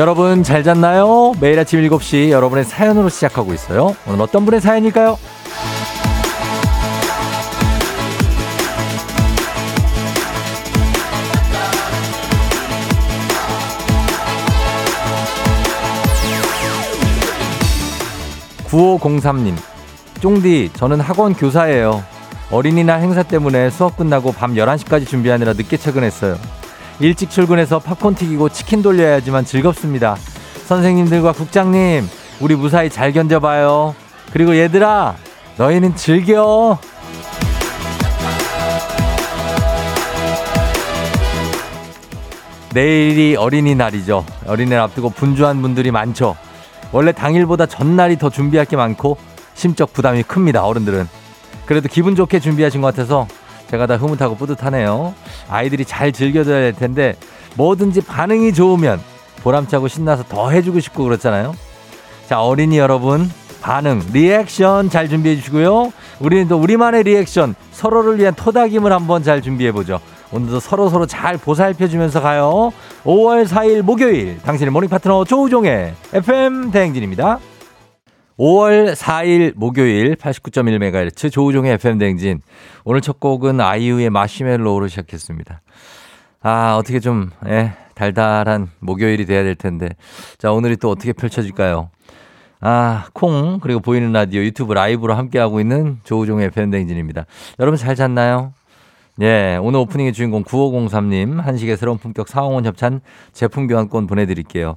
여러분 잘 잤나요? 매일 아침 7시 여러분의 사연으로 시작하고 있어요. 오늘 어떤 분의 사연일까요? 9503님, 쫑디, 저는 학원 교사예요. 어린이날 행사 때문에 수업 끝나고 밤 11시까지 준비하느라 늦게 퇴근했어요. 일찍 출근해서 팝콘 튀기고 치킨 돌려야지만 즐겁습니다. 선생님들과 국장님, 우리 무사히 잘 견뎌봐요. 그리고 얘들아, 너희는 즐겨. 내일이 어린이날이죠. 어린이날 앞두고 분주한 분들이 많죠. 원래 당일보다 전날이 더 준비할 게 많고 심적 부담이 큽니다, 어른들은. 그래도 기분 좋게 준비하신 것 같아서 제가 다 흐뭇하고 뿌듯하네요. 아이들이 잘 즐겨줘야 될 텐데 뭐든지 반응이 좋으면 보람차고 신나서 더 해주고 싶고 그렇잖아요. 자, 어린이 여러분, 반응, 리액션 잘 준비해 주시고요. 우리는 또 우리만의 리액션, 서로를 위한 토닥임을 한번 잘 준비해보죠. 오늘도 서로서로 잘 보살펴주면서 가요. 5월 4일 목요일, 당신의 모닝 파트너 조우종의 FM 대행진입니다. 5월 4일 목요일 89.1MHz 조우종의 FM 대행진. 오늘 첫 곡은 아이유의 마시멜로우로 시작했습니다. 아, 어떻게 좀 달달한 목요일이 돼야 될 텐데, 자, 오늘이 또 어떻게 펼쳐질까요? 아, 콩 그리고 보이는 라디오, 유튜브 라이브로 함께하고 있는 조우종의 FM 대행진입니다. 여러분 잘 잤나요? 예, 오늘 오프닝의 주인공 9503님, 한식의 새로운 품격 사홍원 협찬 제품 교환권 보내드릴게요.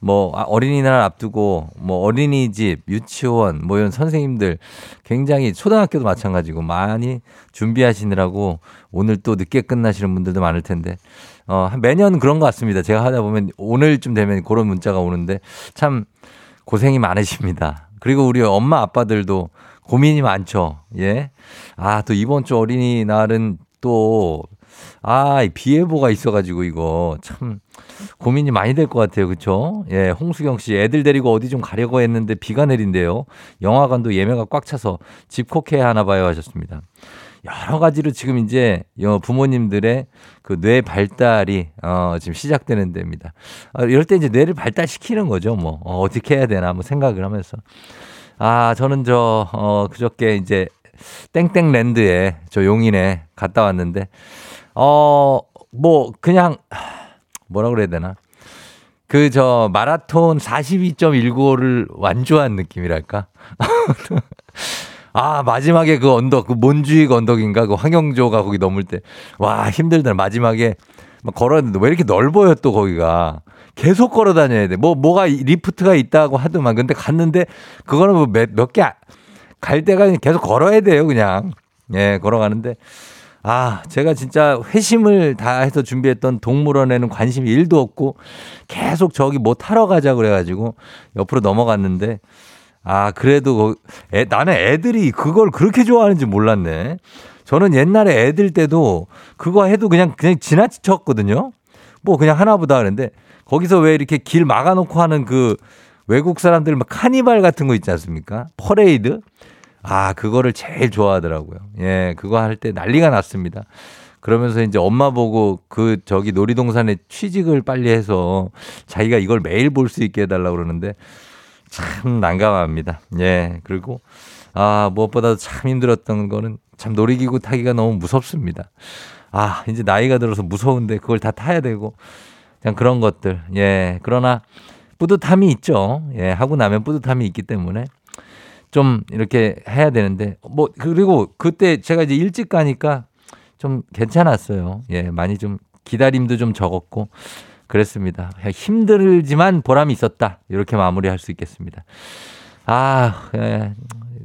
뭐 어린이날 앞두고 뭐 어린이집, 유치원 뭐 이런 선생님들 굉장히, 초등학교도 마찬가지고 많이 준비하시느라고 오늘 또 늦게 끝나시는 분들도 많을 텐데, 매년 그런 것 같습니다. 제가 하다 보면 오늘쯤 되면 그런 문자가 오는데 참 고생이 많으십니다. 그리고 우리 엄마 아빠들도 고민이 많죠. 예. 아, 또 이번 주 어린이날은 또, 비 예보가 있어가지고 이거 참 고민이 많이 될 것 같아요. 그쵸? 예, 홍수경 씨, 애들 데리고 어디 좀 가려고 했는데 비가 내린대요. 영화관도 예매가 꽉 차서 집콕해야 하나 봐요 하셨습니다. 여러 가지로 지금 이제 부모님들의 그 뇌 발달이 지금 시작되는 데입니다. 이럴 때 이제 뇌를 발달시키는 거죠. 뭐, 어떻게 해야 되나 뭐 생각을 하면서. 아, 저는 그저께 이제 땡땡랜드에 저 용인에 갔다 왔는데, 뭐, 그냥, 뭐라 그래야 되나. 그, 마라톤 42.195를 완주한 느낌이랄까. 아, 마지막에 그 언덕, 그 몬주익 언덕인가, 그 황영조가 거기 넘을 때. 와, 힘들더라. 마지막에 막 걸었는데, 왜 이렇게 넓어요, 또 거기가. 계속 걸어 다녀야 돼. 뭐가 리프트가 있다고 하더만. 근데 갔는데, 그거는 뭐 몇 개, 갈 때가 계속 걸어야 돼요, 그냥. 예, 걸어가는데. 아, 제가 진짜 회심을 다 해서 준비했던 동물원에는 관심이 1도 없고, 계속 저기 뭐 타러 가자 그래가지고, 옆으로 넘어갔는데, 아, 그래도, 나는 애들이 그걸 그렇게 좋아하는지 몰랐네. 저는 옛날에 애들 때도 그거 해도 그냥 지나쳤거든요. 뭐 그냥 하나보다 그랬는데, 거기서 왜 이렇게 길 막아놓고 하는 그 외국 사람들 막 카니발 같은 거 있지 않습니까? 퍼레이드? 아, 그거를 제일 좋아하더라고요. 예, 그거 할 때 난리가 났습니다. 그러면서 이제 엄마 보고 그 저기 놀이동산에 취직을 빨리 해서 자기가 이걸 매일 볼 수 있게 해달라고 그러는데 참 난감합니다. 예, 그리고 무엇보다도 참 힘들었던 거는 참 놀이기구 타기가 너무 무섭습니다. 아, 이제 나이가 들어서 무서운데 그걸 다 타야 되고 그냥 그런 것들. 예, 그러나 뿌듯함이 있죠. 예, 하고 나면 뿌듯함이 있기 때문에 좀 이렇게 해야 되는데, 뭐, 그리고 그때 제가 이제 일찍 가니까 좀 괜찮았어요. 예, 많이 좀 기다림도 좀 적었고 그랬습니다. 힘들지만 보람이 있었다. 이렇게 마무리할 수 있겠습니다. 아, 예.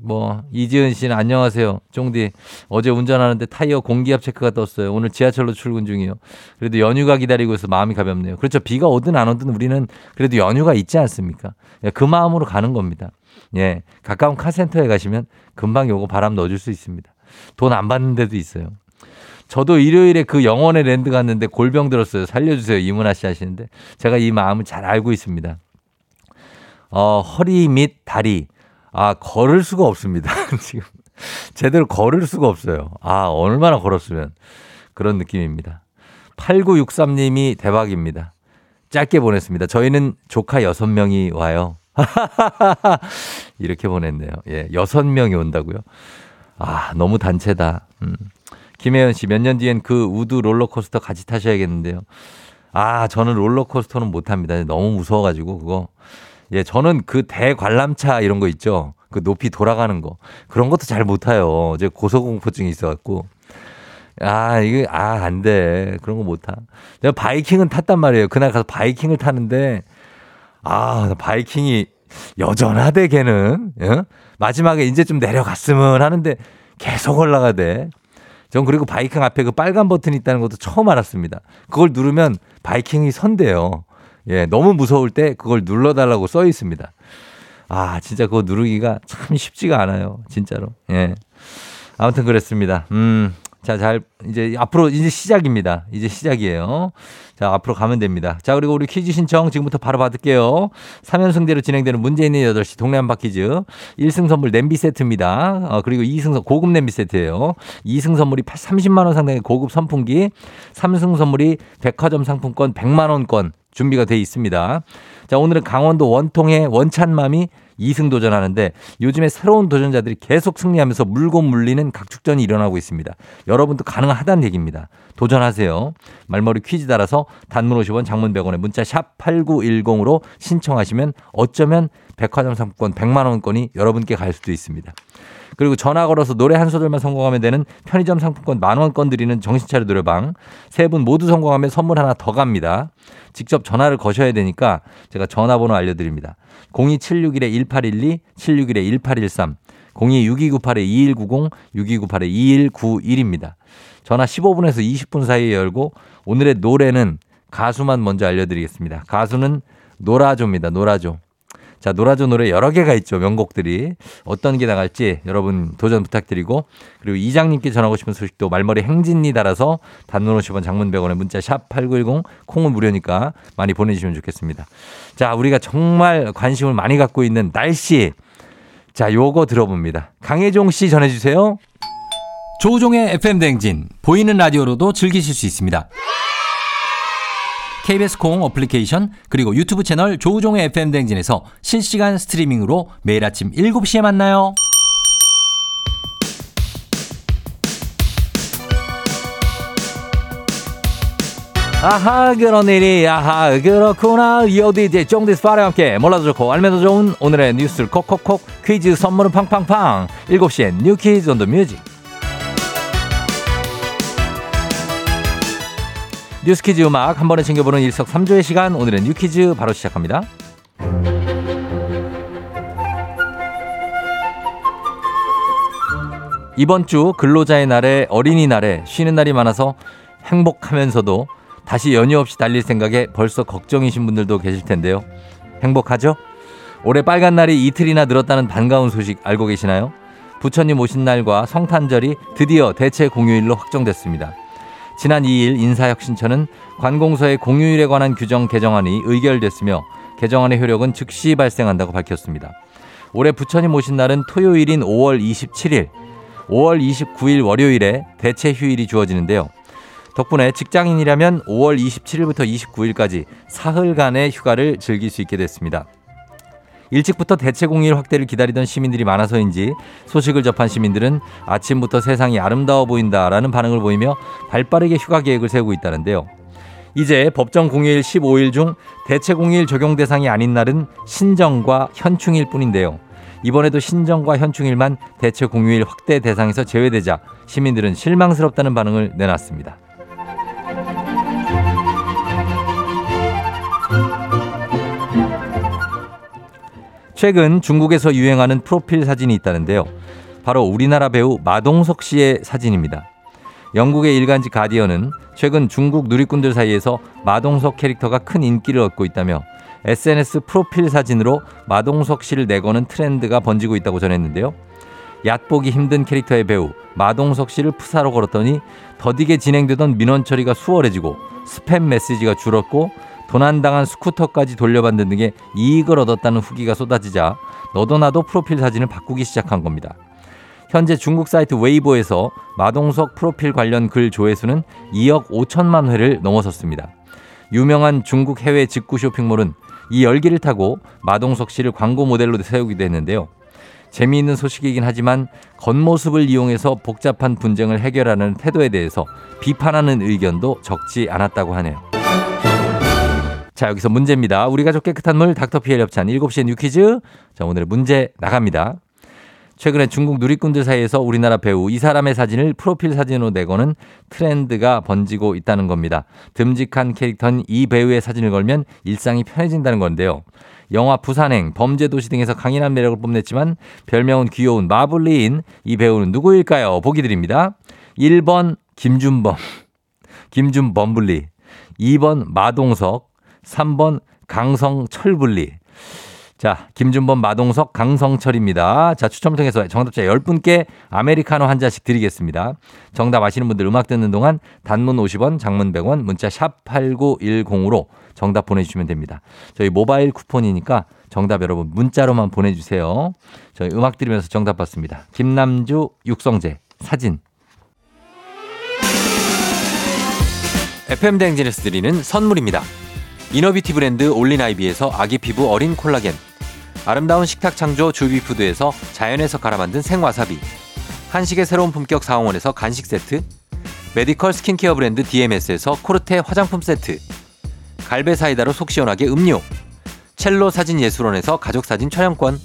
뭐, 이지은 씨는 안녕하세요. 쫑디, 어제 운전하는데 타이어 공기압 체크가 떴어요. 오늘 지하철로 출근 중이요. 그래도 연휴가 기다리고 있어서 마음이 가볍네요. 그렇죠. 비가 오든 안 오든 우리는 그래도 연휴가 있지 않습니까? 그 마음으로 가는 겁니다. 예. 가까운 카센터에 가시면 금방 요거 바람 넣어줄 수 있습니다. 돈 안 받는 데도 있어요. 저도 일요일에 그 영원의 랜드 갔는데 골병 들었어요. 살려주세요. 이문아 씨 하시는데 제가 이 마음을 잘 알고 있습니다. 허리 및 다리. 아, 걸을 수가 없습니다. 지금 제대로 걸을 수가 없어요. 아, 얼마나 걸었으면. 그런 느낌입니다. 8963님이 대박입니다. 짧게 보냈습니다. 저희는 조카 6명이 와요. 이렇게 보냈네요. 예, 6명이 온다고요? 아, 너무 단체다. 김혜연 씨, 몇 년 뒤엔 그 우드 롤러코스터 같이 타셔야겠는데요. 아, 저는 롤러코스터는 못 합니다. 너무 무서워가지고, 그거. 예, 저는 그 대관람차 이런 거 있죠. 그 높이 돌아가는 거. 그런 것도 잘 못 타요. 제 고소공포증이 있어갖고. 아, 이게, 아, 안 돼. 그런 거 못 타. 내가 바이킹은 탔단 말이에요. 그날 가서 바이킹을 타는데, 아, 바이킹이 여전하대, 걔는. 예? 마지막에 이제 좀 내려갔으면 하는데 계속 올라가대. 전 그리고 바이킹 앞에 그 빨간 버튼이 있다는 것도 처음 알았습니다. 그걸 누르면 바이킹이 선대요. 예, 너무 무서울 때 그걸 눌러달라고 써 있습니다. 아, 진짜 그거 누르기가 참 쉽지가 않아요. 진짜로. 예. 아무튼 그랬습니다. 자, 잘, 이제 앞으로 이제 시작입니다. 이제 시작이에요. 자, 앞으로 가면 됩니다. 자, 그리고 우리 퀴즈 신청 지금부터 바로 받을게요. 3연승대로 진행되는 문제 있는 8시 동네 한바 퀴즈. 1승 선물 냄비 세트입니다. 그리고 2승 고급 냄비 세트예요. 2승 선물이 30만 원 상당의 고급 선풍기, 3승 선물이 백화점 상품권 100만 원권 준비가 돼 있습니다. 자, 오늘은 강원도 원통의 원찬맘이 2승 도전하는데 요즘에 새로운 도전자들이 계속 승리하면서 물고 물리는 각축전이 일어나고 있습니다. 여러분도 가능하다는 얘기입니다. 도전하세요. 말머리 퀴즈 따라서 단문 50원, 장문 100원에 문자 샵 8910으로 신청하시면 어쩌면 백화점 상품권 100만 원권이 여러분께 갈 수도 있습니다. 그리고 전화 걸어서 노래 한 소절만 성공하면 되는 편의점 상품권 10,000원권 드리는 정신차려 노래방. 세 분 모두 성공하면 선물 하나 더 갑니다. 직접 전화를 거셔야 되니까 제가 전화번호 알려드립니다. 02761-1812, 761-1813, 026298-2190, 6298-2191입니다. 전화 15분에서 20분 사이에 열고 오늘의 노래는 가수만 먼저 알려드리겠습니다. 가수는 노라조입니다. 노라조. 자, 노라조 노래 여러 개가 있죠. 명곡들이. 어떤 게 나갈지 여러분 도전 부탁드리고, 그리고 이장님께 전하고 싶은 소식도 말머리 행진이 달아서 단문 50원, 장문 100원에 문자 샵 8910, 콩은 무료니까 많이 보내주시면 좋겠습니다. 자, 우리가 정말 관심을 많이 갖고 있는 날씨. 자, 요거 들어봅니다. 강혜종 씨 전해주세요. 조우종의 FM댕진. 보이는 라디오로도 즐기실 수 있습니다. KBS 콩 어플리케이션 그리고 유튜브 채널 조우종의 FM댕진에서 실시간 스트리밍으로 매일 아침 7시에 만나요. 아하 그런 일이 아하 그렇구나. 이어디 이제 쫑디스 파리와 함께 몰라도 좋고 알면 더 좋은 오늘의 뉴스를 콕콕콕, 퀴즈 선물은 팡팡팡. 7시엔 뉴 키즈 온 더 뮤직. 뉴스퀴즈 음악 한 번에 챙겨보는 일석삼조의 시간, 오늘은 뉴퀴즈 바로 시작합니다. 이번 주 근로자의 날에 어린이날에 쉬는 날이 많아서 행복하면서도 다시 연휴 없이 달릴 생각에 벌써 걱정이신 분들도 계실 텐데요. 행복하죠? 올해 빨간 날이 이틀이나 늘었다는 반가운 소식 알고 계시나요? 부처님 오신 날과 성탄절이 드디어 대체 공휴일로 확정됐습니다. 지난 2일 인사혁신처는 관공서의 공휴일에 관한 규정 개정안이 의결됐으며 개정안의 효력은 즉시 발생한다고 밝혔습니다. 올해 부처님 오신 날은 토요일인 5월 27일, 5월 29일 월요일에 대체 휴일이 주어지는데요. 덕분에 직장인이라면 5월 27일부터 29일까지 사흘간의 휴가를 즐길 수 있게 됐습니다. 일찍부터 대체 공휴일 확대를 기다리던 시민들이 많아서인지 소식을 접한 시민들은 아침부터 세상이 아름다워 보인다라는 반응을 보이며 발빠르게 휴가 계획을 세우고 있다는데요. 이제 법정 공휴일 15일 중 대체 공휴일 적용 대상이 아닌 날은 신정과 현충일 뿐인데요. 이번에도 신정과 현충일만 대체 공휴일 확대 대상에서 제외되자 시민들은 실망스럽다는 반응을 내놨습니다. 최근 중국에서 유행하는 프로필 사진이 있다는데요. 바로 우리나라 배우 마동석 씨의 사진입니다. 영국의 일간지 가디언은 최근 중국 누리꾼들 사이에서 마동석 캐릭터가 큰 인기를 얻고 있다며 SNS 프로필 사진으로 마동석 씨를 내거는 트렌드가 번지고 있다고 전했는데요. 얕보기 힘든 캐릭터의 배우 마동석 씨를 프사로 걸었더니 더디게 진행되던 민원 처리가 수월해지고 스팸 메시지가 줄었고 도난당한 스쿠터까지 돌려받는 등의 이익을 얻었다는 후기가 쏟아지자 너도 나도 프로필 사진을 바꾸기 시작한 겁니다. 현재 중국 사이트 웨이보에서 마동석 프로필 관련 글 조회수는 2억 5천만 회를 넘어섰습니다. 유명한 중국 해외 직구 쇼핑몰은 이 열기를 타고 마동석 씨를 광고 모델로 세우기도 했는데요. 재미있는 소식이긴 하지만 겉모습을 이용해서 복잡한 분쟁을 해결하는 태도에 대해서 비판하는 의견도 적지 않았다고 하네요. 자, 여기서 문제입니다. 우리 가족 깨끗한 물 닥터피엘 협찬 7시에 뉴퀴즈. 자, 오늘의 문제 나갑니다. 최근에 중국 누리꾼들 사이에서 우리나라 배우 이 사람의 사진을 프로필 사진으로 내거는 트렌드가 번지고 있다는 겁니다. 듬직한 캐릭터인 이 배우의 사진을 걸면 일상이 편해진다는 건데요. 영화 부산행, 범죄도시 등에서 강인한 매력을 뽐냈지만 별명은 귀여운 마블리인 이 배우는 누구일까요? 보기 드립니다. 1번 김준범, 김준범블리, 2번 마동석, 3번 강성철블리. 자, 김준범, 마동석, 강성철입니다. 자, 추첨을 통해서 정답자 10분께 아메리카노 한 잔씩 드리겠습니다. 정답 아시는 분들 음악 듣는 동안 단문 50원, 장문 100원, 문자 샵 8910으로 정답 보내주시면 됩니다. 저희 모바일 쿠폰이니까 정답 여러분 문자로만 보내주세요. 저희 음악 들으면서 정답 받습니다. 김남주, 육성재, 사진. FM댕진에서 드리는 선물입니다. 이너비티 브랜드 올린아이비에서 아기 피부 어린 콜라겐, 아름다운 식탁 창조 주비푸드에서 자연에서 갈아 만든 생와사비, 한식의 새로운 품격 사홍원에서 간식 세트, 메디컬 스킨케어 브랜드 DMS에서 코르테 화장품 세트, 갈배 사이다로 속 시원하게 음료, 첼로 사진 예술원에서 가족사진 촬영권,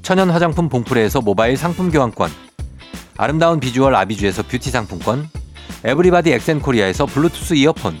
천연 화장품 봉프레에서 모바일 상품 교환권, 아름다운 비주얼 아비주에서 뷰티 상품권, 에브리바디 엑센코리아에서 블루투스 이어폰,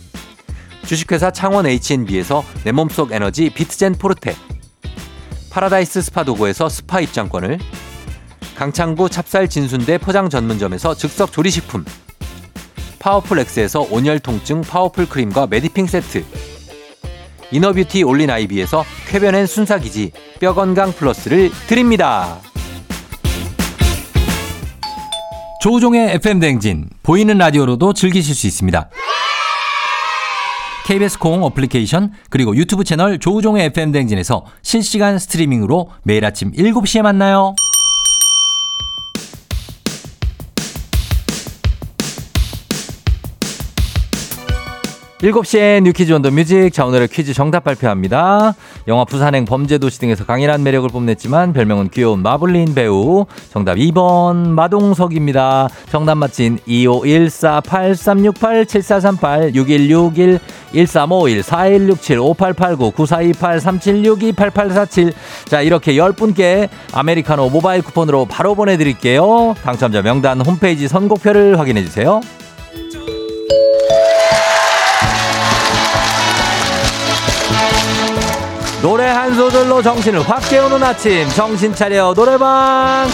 주식회사 창원 H&B에서 내 몸속 에너지 비트젠 포르테, 파라다이스 스파 도고에서 스파 입장권을, 강창구 찹쌀 진순대 포장 전문점에서 즉석 조리식품, 파워풀 엑스에서 온열 통증 파워풀 크림과 메디핑 세트, 이너뷰티 올린 아이비에서 쾌변엔 순사기지 뼈건강 플러스를 드립니다. 조우종의 FM댕진, 보이는 라디오로도 즐기실 수 있습니다. KBS 콩 어플리케이션 그리고 유튜브 채널 조우종의 FM댕진에서 실시간 스트리밍으로 매일 아침 7시에 만나요. 일곱 시에 뉴퀴즈 온 더 뮤직. 자, 오늘의 퀴즈 정답 발표합니다. 영화 부산행, 범죄도시 등에서 강인한 매력을 뽐냈지만 별명은 귀여운 마블린 배우. 정답 2번 마동석입니다. 정답 맞힌 2514-8368-7438-6161-1351-4167-5889-9428-3762-8847. 자, 이렇게 10분께 아메리카노 모바일 쿠폰으로 바로 보내드릴게요. 당첨자 명단 홈페이지 선곡표를 확인해주세요. 노래 한 소절로 정신을 확 깨우는 아침, 정신 차려 노래방.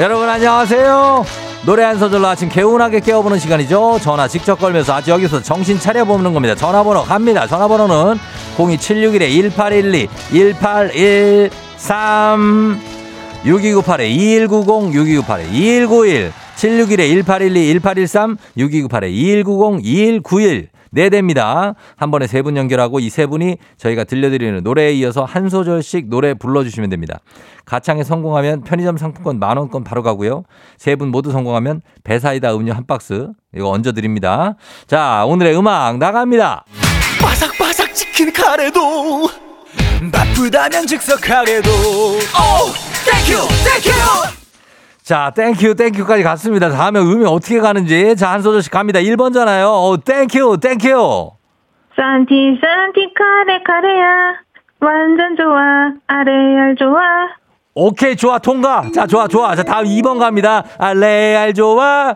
여러분 안녕하세요. 노래 한 소절로 아침 개운하게 깨워보는 시간이죠. 전화 직접 걸면서 아주 여기서 정신 차려보는 겁니다. 전화번호 갑니다. 전화번호는 02761-1812 1813 6298-2190 6298-2191 761-1812-1813, 6298-2190-2191. 네 대입니다. 한 번에 세 분 연결하고 이 세 분이 저희가 들려드리는 노래에 이어서 한 소절씩 노래 불러주시면 됩니다. 가창에 성공하면 편의점 상품권 10,000원권 바로 가고요. 세 분 모두 성공하면 배사이다 음료 한 박스 이거 얹어드립니다. 자, 오늘의 음악 나갑니다. 바삭바삭 치킨 카레도 바쁘다면 즉석 카레도 오 땡큐 땡큐. 자, 땡큐, 땡큐까지 갔습니다. 다음에 음이 어떻게 가는지. 자, 한 소절씩 갑니다. 1번잖아요. 땡큐, 땡큐. 산티, 산티, 카레, 카레야. 완전 좋아. 아레알 좋아. 오케이, 좋아. 통과. 자, 좋아, 좋아. 자, 다음 2번 갑니다. 아레알 좋아.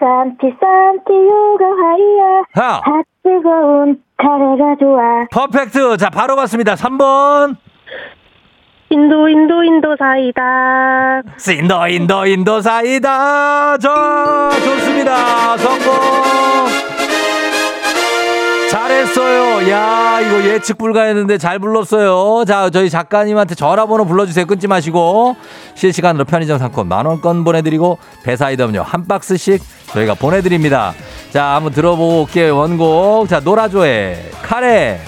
산티, 산티, 요가, 하이야. 하. 다 뜨거운 카레가 좋아. 퍼펙트. 자, 바로 봤습니다. 3번. 인도 사이다. 인도 사이다. 좋습니다. 성공. 잘했어요. 야, 이거 예측 불가했는데 잘 불렀어요. 자, 저희 작가님한테 전화번호 불러주세요. 끊지 마시고. 실시간으로 편의점 상품 10,000원권 보내드리고 배사이다 음료 한 박스씩 저희가 보내드립니다. 자, 한번 들어보고 올게요. 원곡. 자, 노라조의 카레.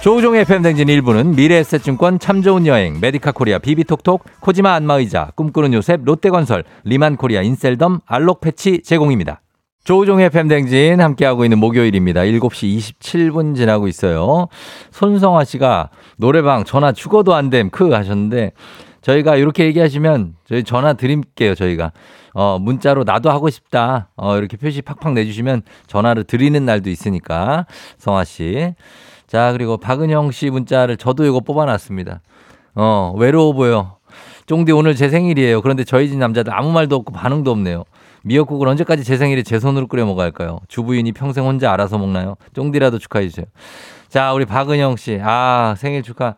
조우종의 FM댕진 1부는 미래에셋증권 참 좋은 여행, 메디카 코리아 비비톡톡, 코지마 안마의자, 꿈꾸는 요셉, 롯데건설, 리만코리아 인셀덤, 알록패치 제공입니다. 조우종의 FM댕진 함께하고 있는 목요일입니다. 7시 27분 지나고 있어요. 손성화 씨가 노래방 전화 죽어도 안 됨, 크 하셨는데 저희가 이렇게 얘기하시면 저희 전화 드릴게요. 저희가 문자로 나도 하고 싶다 이렇게 표시 팍팍 내주시면 전화를 드리는 날도 있으니까 성화 씨. 자, 그리고 박은영 씨 문자를 저도 이거 뽑아놨습니다. 외로워 보여. 쫑디 오늘 제 생일이에요. 그런데 저희 집 남자들 아무 말도 없고 반응도 없네요. 미역국을 언제까지 제 생일에 제 손으로 끓여 먹어야 할까요? 주부인이 평생 혼자 알아서 먹나요? 쫑디라도 축하해 주세요. 자, 우리 박은영 씨. 아, 생일 축하.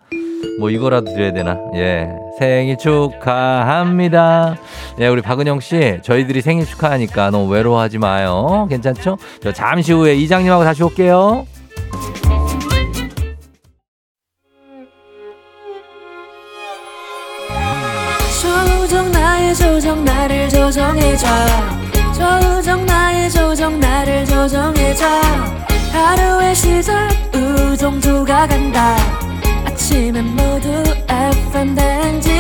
뭐 이거라도 드려야 되나? 예, 생일 축하합니다. 예, 우리 박은영 씨, 저희들이 생일 축하하니까 너무 외로워하지 마요. 괜찮죠? 저 잠시 후에 이장님하고 다시 올게요. 조우종 나의 조정 나를 조정해줘. 조우종 나의 조정 나를 조정해줘. 하루의 시절 우종조가 간다. 아침엔 모두 FM댕진.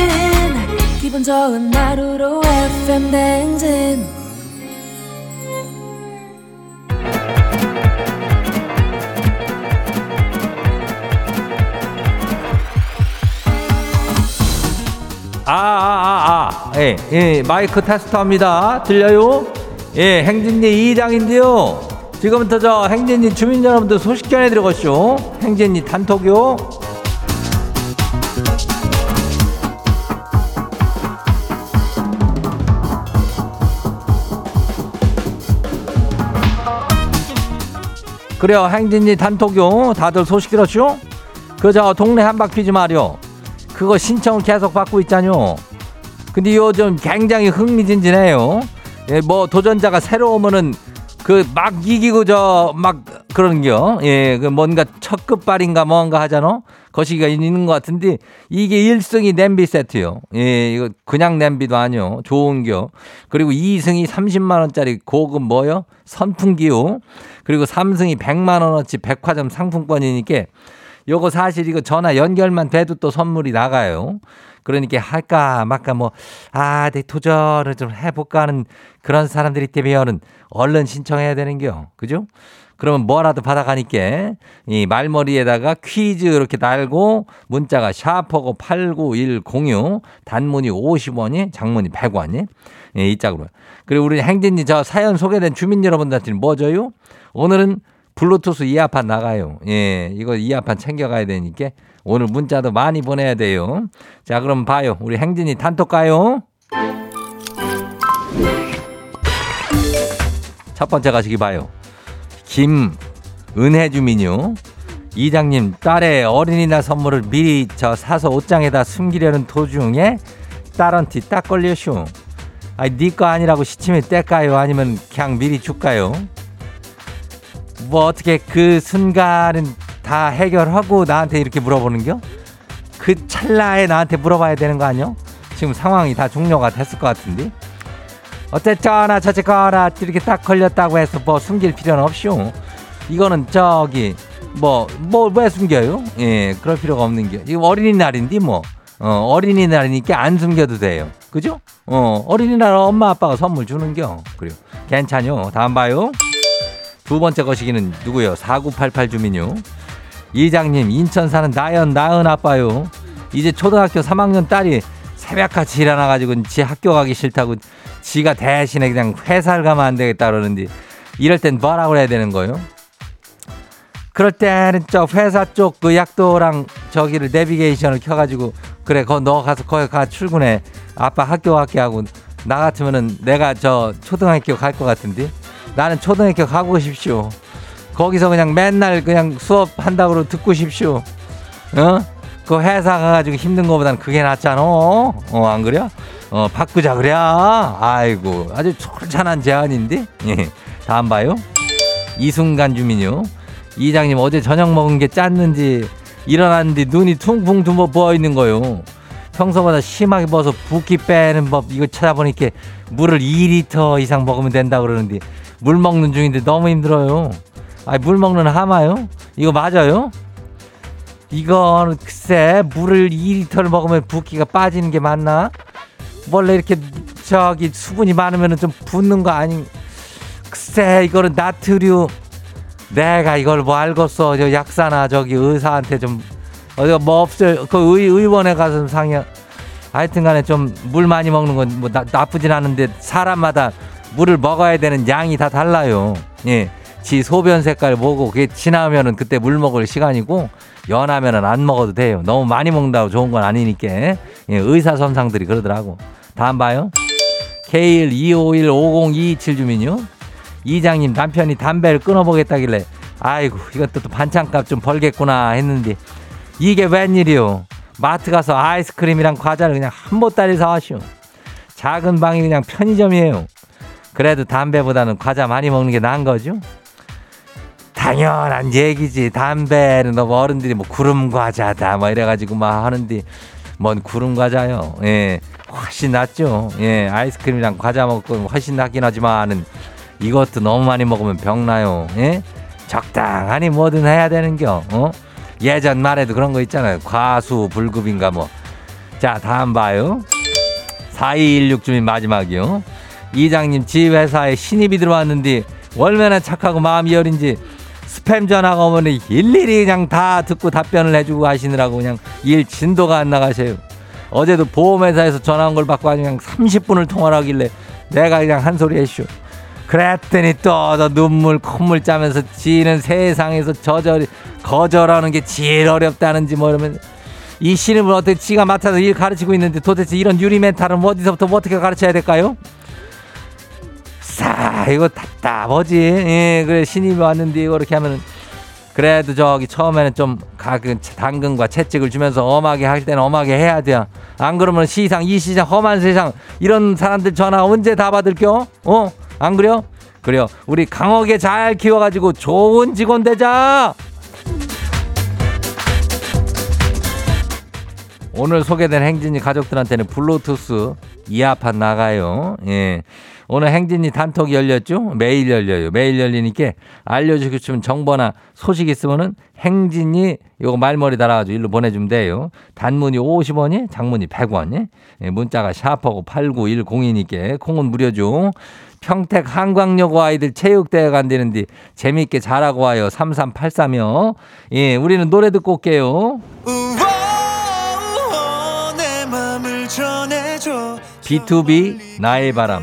기분 좋은 하루로 FM댕진. 예, 예, 마이크 테스트 합니다. 들려요? 예, 행진리 이장인데요. 지금부터 저 행진리 주민 여러분들 소식 전해드려가시오. 행진리 단톡요. 그래요, 행진리 단톡요. 다들 소식 들었쇼? 그저 동네 한바퀴지 말이요. 그거 신청을 계속 받고 있잖요. 근데 요즘 굉장히 흥미진진해요. 예, 뭐 도전자가 새로 오면은 그 막 이기고 저 막 그런겨. 예, 그 뭔가 첫급발인가 뭔가 하잖아. 거시기가 있는 것 같은데 이게 1승이 냄비 세트요. 예, 이거 그냥 냄비도 아니요. 좋은겨. 그리고 2승이 30만 원짜리 고급 뭐요? 선풍기요. 그리고 3승이 100만 원어치 백화점 상품권이니까. 요거 사실 이거 전화 연결만 돼도 또 선물이 나가요. 그러니까 할까 말까 뭐 내 도전을 좀 해볼까 하는 그런 사람들이 때문에 얼른 신청해야 되는겨. 그죠? 그러면 뭐라도 받아가니까 이 말머리에다가 퀴즈 이렇게 달고 문자가 샤프고 89106 단문이 50원이 장문이 100원이 예, 이 짝으로. 그리고 우리 행진이 저 사연 소개된 주민 여러분들한테는 뭐죠요? 오늘은 블루투스 이어팟 나가요. 예, 이거 이어팟 챙겨가야 되니까 오늘 문자도 많이 보내야 돼요. 자, 그럼 봐요. 우리 행진이 단톡 가요. 첫 번째 가시기 봐요. 김은혜 주민요. 이장님, 딸의 어린이날 선물을 미리 사서 옷장에다 숨기려는 도중에 딸한테 딱 걸려쇼. 아니, 네 거 아니라고 시침에 뗄까요? 아니면 그냥 미리 줄까요? 뭐 어떻게 그 순간은 다 해결하고 나한테 이렇게 물어보는겨? 그 찰나에 나한테 물어봐야 되는 거 아니요? 지금 상황이 다 종료가 됐을 것 같은데 어쨌거나 저쨌거나 이렇게 딱 걸렸다고 해서 뭐 숨길 필요는 없쇼. 이거는 저기 뭐 왜 숨겨요? 예, 그럴 필요가 없는겨. 지금 어린이날인데 뭐 어린이날이니까 안 숨겨도 돼요. 그죠? 어린이날 엄마 아빠가 선물 주는겨. 그래요. 괜찮요. 다음 봐요. 두 번째 거시기는 누구요? 4988 주민요. 이장님, 인천 사는 나은 아빠요. 이제 초등학교 3학년 딸이 새벽같이 일어나가지고 지 학교 가기 싫다고 지가 대신에 그냥 회사를 가면 안 되겠다 그러는데 이럴 땐 뭐라고 해야 되는 거예요? 그럴 때는 저 회사 쪽 그 약도랑 저기를 내비게이션을 켜가지고 그래 너 가서 거기 가 출근해 아빠 학교 갈게 하고 나 같으면은 내가 저 초등학교 갈 것 같은데 나는 초등학교 가고 싶쇼. 거기서 그냥 맨날 그냥 수업한다고 듣고 싶쇼. 어? 그 회사 가가지고 힘든 거보단 그게 낫잖아. 안 그래? 바꾸자 그래. 아이고 아주 솔찬한 제안인데. 예. 다음 봐요. 이순간 주민요. 이장님 어제 저녁 먹은 게 짰는지 일어났는데 눈이 퉁퉁 부어 있는 거요. 평소보다 심하게 부어서 붓기 빼는 법 이거 찾아보니까 물을 2리터 이상 먹으면 된다 그러는데 물 먹는 중인데 너무 힘들어요. 아, 물 먹는 하마요? 이거 맞아요? 이건 글쎄 물을 2리터를 먹으면 붓기가 빠지는 게 맞나? 원래 이렇게 저기 수분이 많으면 좀 붓는 거 아닌? 글쎄 이거는 나트륨. 내가 이걸 뭐 알겠어. 저 약사나 저기 의사한테 좀 어디가 뭐 없을 그 의원에 가서 좀 상의. 하여튼간에 좀 물 많이 먹는 건 뭐 나쁘진 않은데 사람마다 물을 먹어야 되는 양이 다 달라요. 예, 지 소변 색깔 보고 그게 지나면은 그때 물 먹을 시간이고 연하면은 안 먹어도 돼요. 너무 많이 먹는다고 좋은 건 아니니까. 예, 의사 선상들이 그러더라고. 다음 봐요. K125150227 주민요. 이장님 남편이 담배를 끊어보겠다길래 아이고 이것도 또 반찬값 좀 벌겠구나 했는데 이게 웬일이요. 마트 가서 아이스크림이랑 과자를 그냥 한 보따리 사왔쇼. 작은 방이 그냥 편의점이에요. 그래도 담배보다는 과자 많이 먹는 게 나은 거죠. 당연한 얘기지. 담배는 너무 어른들이 뭐 구름 과자다 뭐 이래가지고 막 하는데 뭔 구름 과자요. 예, 훨씬 낫죠. 예, 아이스크림이랑 과자 먹고 훨씬 낫긴 하지만은 이것도 너무 많이 먹으면 병나요. 예? 적당하니 뭐든 해야 되는겨. 예전 말에도 그런 거 있잖아요. 과수불급인가 뭐. 자 다음 봐요. 4216 주민 마지막이요. 이장님 지 회사에 신입이 들어왔는데 얼마나 착하고 마음이 여린지 스팸 전화가 오면 일일이 그냥 다 듣고 답변을 해주고 하시느라고 그냥 일 진도가 안 나가세요. 어제도 보험회사에서 전화 온 걸 받고 아주 그냥 30분을 통화를 하길래 내가 그냥 한 소리 했쇼. 그랬더니 또 눈물 콧물 짜면서 지는 세상에서 거절하는 게 제일 어렵다는지 뭐 이러면 이 신입은 어떻게 지가 맡아서 일 가르치고 있는데 도대체 이런 유리 멘탈은 어디서부터 어떻게 가르쳐야 될까요? 싸 이거 답답하지. 예, 그래 신입이 왔는데 이거 이렇게 하면은 그래도 저기 처음에는 좀 당근과 채찍을 주면서 엄하게 할 때는 엄하게 해야 돼. 안 그러면 시상 이 시상 험한 세상 이런 사람들 전화 언제 다 받을겨? 안 그래요? 그래요. 우리 강하게 잘 키워가지고 좋은 직원 되자. 오늘 소개된 행진이 가족들한테는 블루투스 이어팟 나가요. 예. 오늘 행진이 단톡이 열렸죠? 매일 열려요. 매일 열리니까 알려주고 싶은 정보나 소식 있으면은 행진이 요거 말머리 달아가지고 일로 보내주면 돼요. 단문이 50원이, 장문이 100원이. 예. 문자가 샤프하고 8910이니까 콩은 무료죠. 평택 한강여고 아이들 체육대회 간대는데 재미있게 잘하고 와요. 3383이요. 예, 우리는 노래 듣고 올게요. B2B 나의 바람.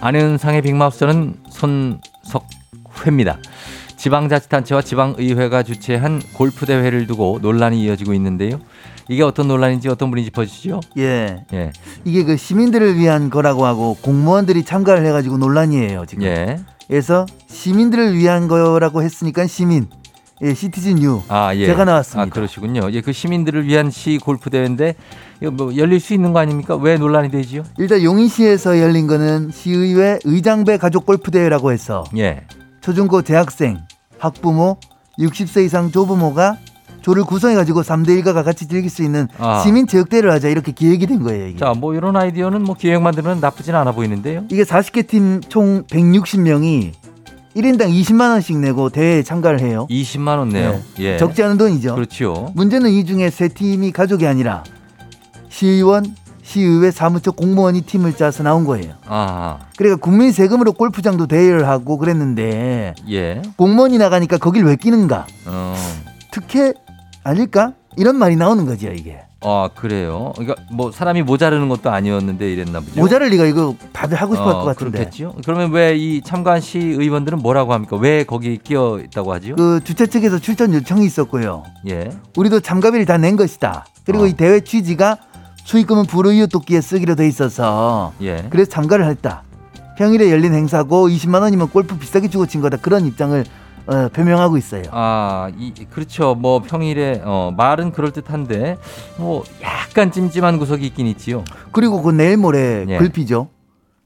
안윤상의 빅마우스는 손석회입니다. 지방자치단체와 지방의회가 주최한 골프대회를 두고 논란이 이어지고 있는데요. 이게 어떤 논란인지 어떤 분이 짚어주시죠? 예. 이게 그 시민들을 위한 거라고 하고 공무원들이 참가를 해가지고 논란이에요, 지금. 예. 그래서 시민들을 위한 거라고 했으니까 시민. 예, 시티즌 U. 아, 예. 제가 나왔습니다. 아, 그러시군요. 예, 그 시민들을 위한 시 골프 대회인데 이거 뭐 열릴 수 있는 거 아닙니까? 왜 논란이 되지요? 일단 용인시에서 열린 거는 시의회 의장배 가족 골프 대회라고 해서 예. 초중고 재학생, 학부모, 60세 이상 조부모가 조를 구성해가지고 3대1가가 같이 즐길 수 있는 아. 시민 체육대회를 하자 이렇게 기획이 된 거예요. 이게. 자, 뭐 이런 아이디어는 뭐 기획만 들으면 나쁘진 않아 보이는데요. 이게 40개 팀 총 160명이 1인당 20만 원씩 내고 대회에 참가를 해요. 20만 원 내요. 네. 예. 적지 않은 돈이죠. 그렇죠. 문제는 이 중에 세 팀이 가족이 아니라 시의원, 시의회 사무처 공무원이 팀을 짜서 나온 거예요. 아. 그러니까 국민 세금으로 골프장도 대회를 하고 그랬는데 예. 공무원이 나가니까 거길 왜 끼는가? 특혜 아닐까? 이런 말이 나오는 거죠, 이게. 아, 그래요? 그러니까 뭐 사람이 모자르는 것도 아니었는데 이랬나 보죠. 모자랄 리가 이거 다들 하고 싶어 할 것 같은데. 그렇겠죠. 그러면 왜 이 참가한 시의원들은 뭐라고 합니까? 왜 거기 끼어 있다고 하죠? 그 주최 측에서 출전 요청이 있었고요. 예. 우리도 참가비를 다 낸 것이다. 그리고 이 대회 취지가 수익금은 불우이웃 돕기에 쓰기로 돼 있어서 예. 그래서 참가를 했다. 평일에 열린 행사고 20만 원이면 골프 비싸게 주고 친 거다. 그런 입장을 표명하고 있어요. 아, 그렇죠. 뭐 평일에 말은 그럴 듯한데 뭐 약간 찜찜한 구석이 있긴 있지요. 그리고 그 내일 모레 예. 글피죠.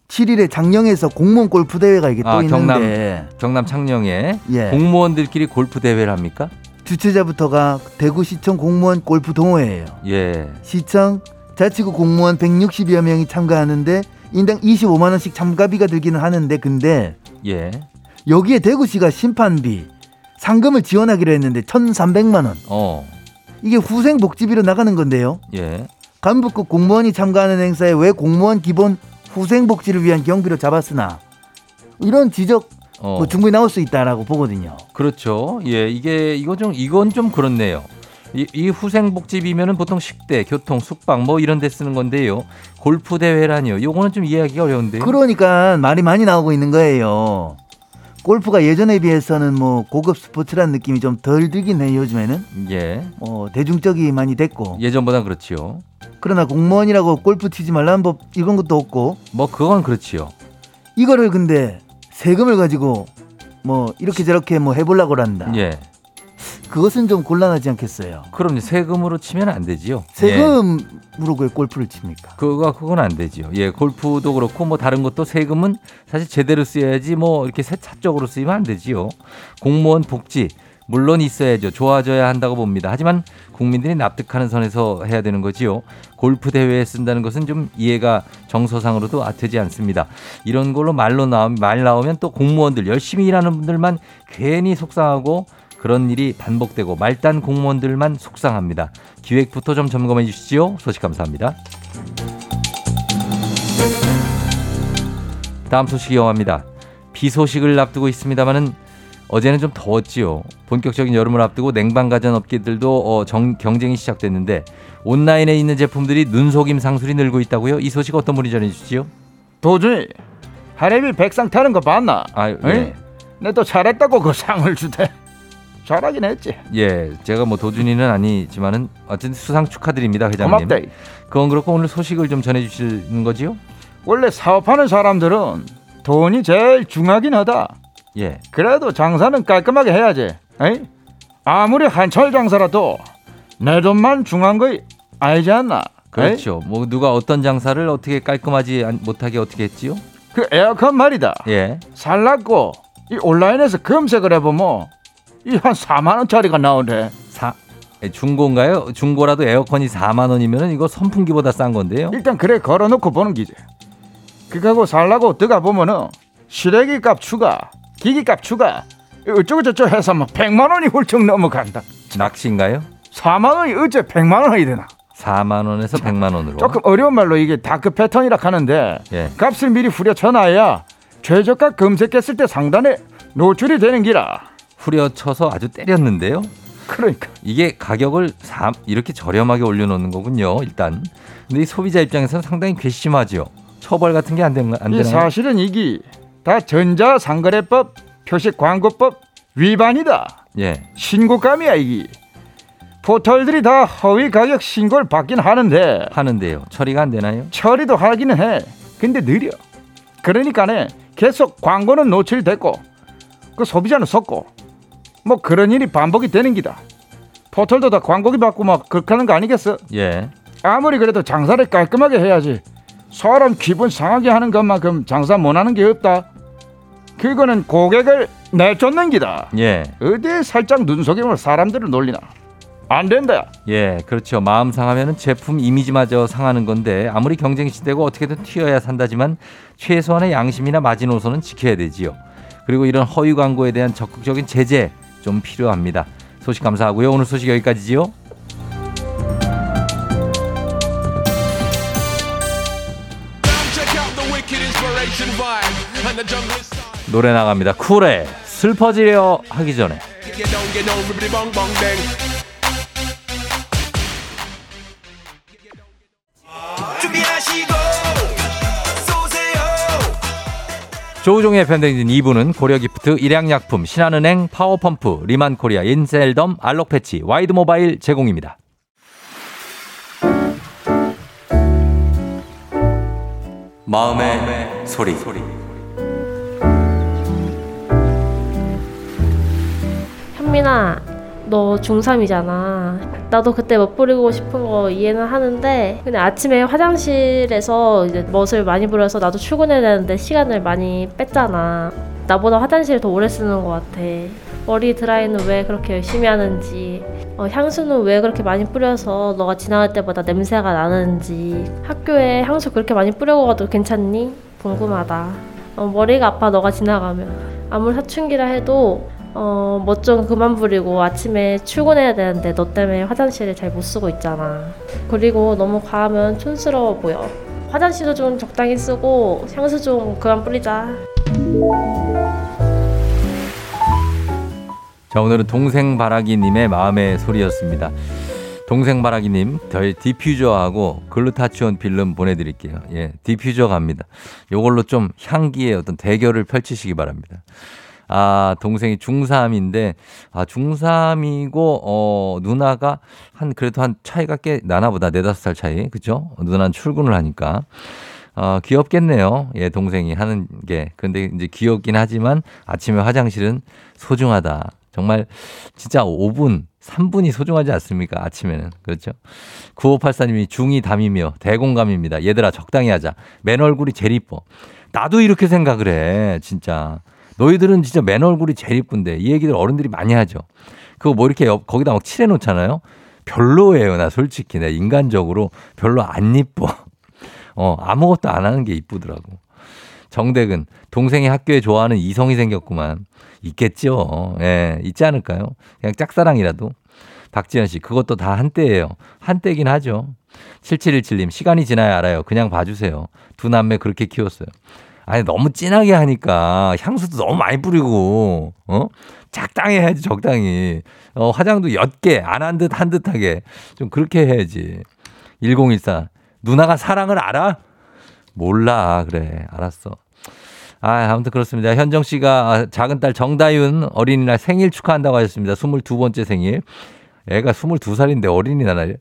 7일에 창녕에서 공무원 골프 대회가 이게 또 있는데 경남 창녕에 예. 공무원들끼리 골프 대회를 합니까? 주최자부터가 대구시청 공무원 골프 동호회예요. 예. 시청 자치구 공무원 160여 명이 참가하는데 인당 25만 원씩 참가비가 들기는 하는데 근데 예. 여기에 대구시가 심판비, 상금을 지원하기로 했는데 1,300만 원. 이게 후생복지비로 나가는 건데요. 예. 간부급 공무원이 참가하는 행사에 왜 공무원 기본 후생복지를 위한 경비로 잡았으나 이런 지적 뭐 충분히 나올 수 있다라고 보거든요. 그렇죠. 예, 이게 이건 좀 그렇네요. 이 후생복지비면은 보통 식대, 교통, 숙박 뭐 이런 데 쓰는 건데요. 골프 대회라니요. 요거는 좀 이해하기가 어려운데요. 그러니까 말이 많이 나오고 있는 거예요. 골프가 예전에 비해서는 뭐 고급 스포츠라는 느낌이 좀 덜 들긴 해요, 요즘에는. 예. 대중적이 많이 됐고. 예전보단 그렇지요. 그러나 공무원이라고 골프 치지 말라는 법 이런 것도 없고. 뭐 그건 그렇지요. 이거를 근데 세금을 가지고 뭐 이렇게 저렇게 뭐 해보려고 한다. 예. 그것은 좀 곤란하지 않겠어요. 그럼 세금으로 치면 안 되지요. 세금으로 왜 골프를 칩니까? 그건 안 되지요. 예, 골프도 그렇고 뭐 다른 것도 세금은 사실 제대로 쓰여야지 뭐 이렇게 세차적으로 쓰이면 안 되지요. 공무원 복지 물론 있어야죠. 좋아져야 한다고 봅니다. 하지만 국민들이 납득하는 선에서 해야 되는 거지요. 골프 대회에 쓴다는 것은 좀 이해가 정서상으로도 되지 않습니다. 이런 걸로 말 나오면 또 공무원들 열심히 일하는 분들만 괜히 속상하고 그런 일이 반복되고 말단 공무원들만 속상합니다. 기획부터 좀 점검해 주시지요. 소식 감사합니다. 다음 소식이 영화입니다. 비 소식을 앞두고 있습니다만은 어제는 좀 더웠지요. 본격적인 여름을 앞두고 냉방 가전 업계들도 경쟁이 시작됐는데 온라인에 있는 제품들이 눈속임 상술이 늘고 있다고요. 이 소식 어떤 분이 전해 주시지요? 도저히 하렘이 백상 타는 거 봤나? 아, 예. 내 또 잘했다고 그 상을 주대. 잘하긴 했지. 예, 제가 뭐 도준이는 아니지만은 어쨌든 수상 축하드립니다, 회장님. 고맙다. 그건 그렇고 오늘 소식을 좀 전해주시는 거지요? 원래 사업하는 사람들은 돈이 제일 중하긴 하다. 예. 그래도 장사는 깔끔하게 해야지. 에이? 아무리 한철 장사라도 내 돈만 중한 거 알지 않나? 그렇죠. 에이? 뭐 누가 어떤 장사를 어떻게 깔끔하지 못하게 어떻게 했지요? 그 에어컨 말이다. 예. 살랐고 이 온라인에서 검색을 해보면. 이 한 4만 원짜리가 나오네. 중고인가요? 중고라도 에어컨이 4만 원이면 이거 선풍기보다 싼 건데요. 일단 그래 걸어놓고 보는 기지. 그거하고 살라고 들어가 보면은 실외기 값 추가, 기기 값 추가, 어쩌고 저쩌고 해서 막 100만 원이 훌쩍 넘어간다. 낚시인가요? 4만 원이 어째 100만 원이 되나? 4만 원에서 100만 원으로. 조금 어려운 말로 이게 다크 패턴이라 하는데 예. 값을 미리 후려쳐놔야 최저가 검색했을 때 상단에 노출이 되는 기라. 후려쳐서 아주 때렸는데요. 그러니까 이게 가격을 이렇게 저렴하게 올려놓는 거군요. 일단 근데 이 소비자 입장에서는 상당히 괘씸하죠. 처벌 같은 게 안 되는 사실은 이게 다 전자상거래법 표시광고법 위반이다. 예. 신고감이야 이게. 포털들이 다 허위 가격 신고를 받긴 하는데요. 처리가 안 되나요? 처리도 하기는 해. 근데 느려. 그러니까네 계속 광고는 노출됐고 그 소비자는 섰고 뭐 그런 일이 반복이 되는 기다. 포털도 다 광고기 받고 막 극하는 거 아니겠어? 예. 아무리 그래도 장사를 깔끔하게 해야지. 사람 기분 상하게 하는 것만큼 장사 못하는 게 없다. 그거는 고객을 내쫓는 기다. 예. 어디에 살짝 눈속임으로 사람들을 놀리나. 안 된다. 예, 그렇죠. 마음 상하면 제품 이미지마저 상하는 건데 아무리 경쟁 시대고 어떻게든 튀어야 산다지만 최소한의 양심이나 마지노선은 지켜야 되지요. 그리고 이런 허위 광고에 대한 적극적인 제재 좀 필요합니다. 소식 감사하고요. 오늘 소식 여기까지지요. 노래 나갑니다. 쿨해. 슬퍼지려 하기 전에. 조우종의 FM댕진 2부는 고려기프트, 일양약품, 신한은행, 파워펌프, 리만코리아, 인셀덤, 알록패치, 와이드모바일 제공입니다. 마음의 소리. 현민아, 너 중3이잖아. 나도 그때 멋부리고 싶은 거 이해는 하는데 근데 아침에 화장실에서 이제 멋을 많이 부려서 나도 출근해야 되는데 시간을 많이 뺐잖아. 나보다 화장실을 더 오래 쓰는 것 같아. 머리 드라이는 왜 그렇게 열심히 하는지, 향수는 왜 그렇게 많이 뿌려서 너가 지나갈 때마다 냄새가 나는지, 학교에 향수 그렇게 많이 뿌려고 가도 괜찮니? 궁금하다. 머리가 아파 너가 지나가면. 아무리 사춘기라 해도 멋 좀 그만 부리고 아침에 출근해야 되는데 너 때문에 화장실을 잘 못 쓰고 있잖아. 그리고 너무 과하면 촌스러워 보여. 화장실도 좀 적당히 쓰고 향수 좀 그만 뿌리자. 자, 오늘은 동생바라기님의 마음의 소리였습니다. 동생바라기님, 저희 디퓨저하고 글루타치온 필름 보내드릴게요. 예, 디퓨저 갑니다. 요걸로 좀 향기의 어떤 대결을 펼치시기 바랍니다. 아, 동생이 중3인데, 아, 중3이고, 누나가 그래도 차이가 꽤 나나보다, 4-5살 차이. 그죠? 누나는 출근을 하니까. 귀엽겠네요. 예, 동생이 하는 게. 그런데 이제 귀엽긴 하지만 아침에 화장실은 소중하다. 정말 진짜 5분, 3분이 소중하지 않습니까? 아침에는. 그렇죠? 9584님이 중이 담이며 대공감입니다. 얘들아, 적당히 하자. 맨 얼굴이 제일 이뻐. 나도 이렇게 생각을 해. 진짜. 너희들은 진짜 맨 얼굴이 제일 이쁜데 이 얘기들 어른들이 많이 하죠. 그거 뭐 이렇게 거기다 막 칠해놓잖아요. 별로예요. 나 솔직히 내 인간적으로 별로 안 이뻐. 아무것도 안 하는 게 이쁘더라고. 정대근, 동생이 학교에 좋아하는 이성이 생겼구만. 있겠죠. 예, 있지 않을까요? 그냥 짝사랑이라도. 박지현 씨, 그것도 다 한때예요. 한때긴 하죠. 7717님, 시간이 지나야 알아요. 그냥 봐주세요. 두 남매 그렇게 키웠어요. 아니, 너무 진하게 하니까 향수도 너무 많이 뿌리고, 적당히 해야지, 적당히. 화장도 옅게, 안 한 듯 한 듯하게. 좀 그렇게 해야지. 1014. 누나가 사랑을 알아? 몰라. 그래, 알았어. 아, 아무튼 그렇습니다. 현정 씨가 작은 딸 정다윤 어린이날 생일 축하한다고 하셨습니다. 22번째 생일. 애가 22살인데 어린이날.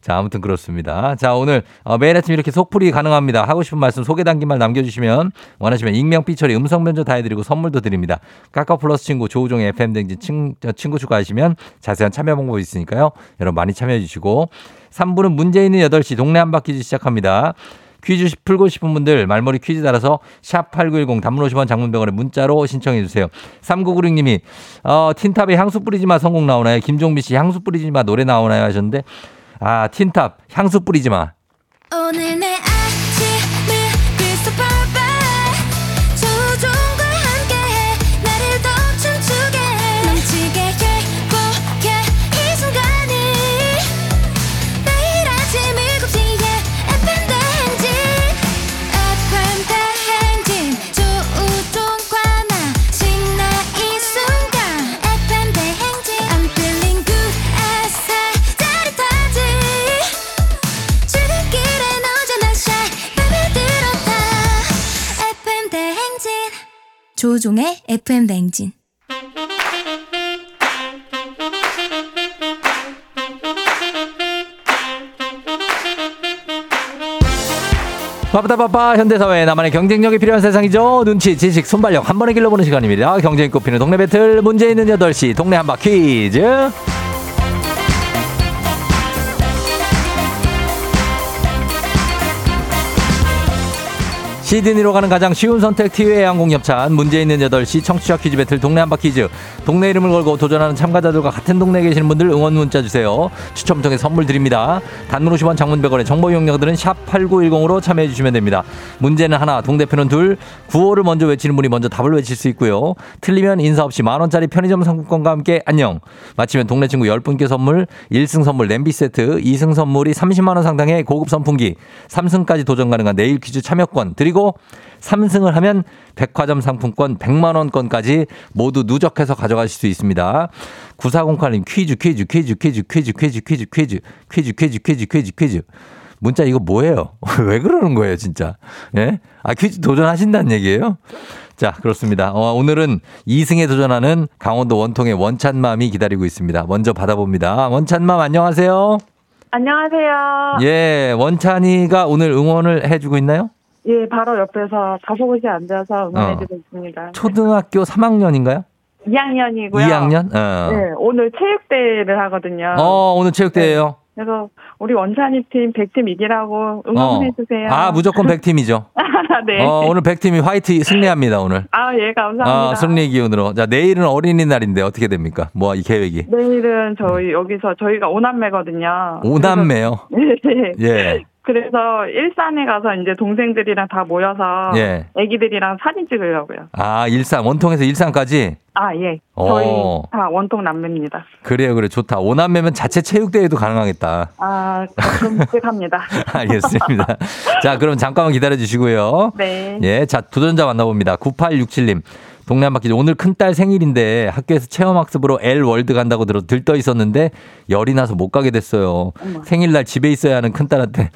자, 아무튼 그렇습니다. 자, 오늘 매일 아침 이렇게 속풀이 가능합니다. 하고 싶은 말씀, 소개 담긴 말 남겨주시면 원하시면 익명, 피처리, 음성 면접 다 해드리고 선물도 드립니다. 까까 플러스 친구, 조우종의 FM댕진 친구 추가하시면 자세한 참여 방법이 있으니까요. 여러분 많이 참여해 주시고. 3부는 문제 있는 8시 동네 한바퀴즈 시작합니다. 퀴즈 풀고 싶은 분들 말머리 퀴즈 달아서 샵8910 단문 50원 장문병원에 문자로 신청해 주세요. 3996님이 틴탑에 향수 뿌리지 마 성공 나오나요? 김종민 씨 향수 뿌리지 마 노래 나오나요? 하셨는데 아, 틴탑 향수 뿌리지 마. 오늘 내 조우종의 FM댕진. 바쁘다 바빠 현대사회 나만의 경쟁력이 필요한 세상이죠. 눈치, 지식, 손발력 한 번에 길러보는 시간입니다. 경쟁이 꼽히는 동네 배틀, 문제 있는 8시 동네 한바퀴 퀴즈. 시드니로 가는 가장 쉬운 선택 티웨이 항공협찬. 문제 있는 8시 청취자 퀴즈 배틀 동네 한바퀴 퀴즈. 동네 이름을 걸고 도전하는 참가자들과 같은 동네에 계시는 분들 응원 문자 주세요. 추첨 통해 선물 드립니다. 단문 50원, 장문 100원의 정보 이용료들은 샵 8910으로 참여해 주시면 됩니다. 문제는 하나, 동대표는 둘, 구호를 먼저 외치는 분이 먼저 답을 외칠 수 있고요. 틀리면 인사 없이 만원짜리 편의점 상품권과 함께 안녕. 마치면 동네 친구 10분께 선물, 1승 선물 냄비 세트, 2승 선물이 30만원 상당의 고급 선풍기, 3승까지 도전 가능한 내일 퀴즈 참여권, 그리고 3승을 하면 백화점 상품권 100만원권까지 모두 누적해서 가져가실 수 있습니다. 9408님 퀴즈. 문자 이거 뭐예요? 왜 그러는 거예요, 진짜? 예? 아, 퀴즈 도전하신다는 얘기예요? 자, 그렇습니다. 오늘은 2승에 도전하는 강원도 원통의 원찬맘이 기다리고 있습니다. 먼저 받아봅니다. 원찬맘 안녕하세요. 안녕하세요. 예, 원찬이가 오늘 응원을 해주고 있나요? 예, 바로 옆에서 좌석에 앉아서 응원해주고 있습니다. 초등학교 3학년인가요? 2학년이고요. 2학년? 네, 오늘 체육대회를 하거든요. 오늘 체육대회요? 네. 그래서 우리 원찬이 팀 100팀 이기라고 응원해주세요. 아, 무조건 100팀이죠. 네. 오늘 100팀이 화이트 승리합니다, 오늘. 아, 예, 감사합니다. 승리 기운으로. 자, 내일은 어린이날인데 어떻게 됩니까? 뭐, 이 계획이? 내일은 저희 여기서 저희가 5남매거든요. 5남매요? 네. 예. 그래서 일산에 가서 이제 동생들이랑 다 모여서 예. 애기들이랑 사진 찍으려고요. 아, 일산 원통에서 일산까지? 아, 예. 저희 다 원통 남매입니다. 그래요, 그래 좋다. 오남매면 자체 체육대회도 가능하겠다. 아, 그럼 시작합니다. 알겠습니다. 자, 그럼 잠깐만 기다려주시고요. 네. 예, 자, 도전자 만나봅니다. 9867님. 동네 한바퀴 오늘 큰딸 생일인데 학교에서 체험학습으로 L월드 간다고 들어 들떠 있었는데 열이 나서 못 가게 됐어요. 엄마. 생일날 집에 있어야 하는 큰딸한테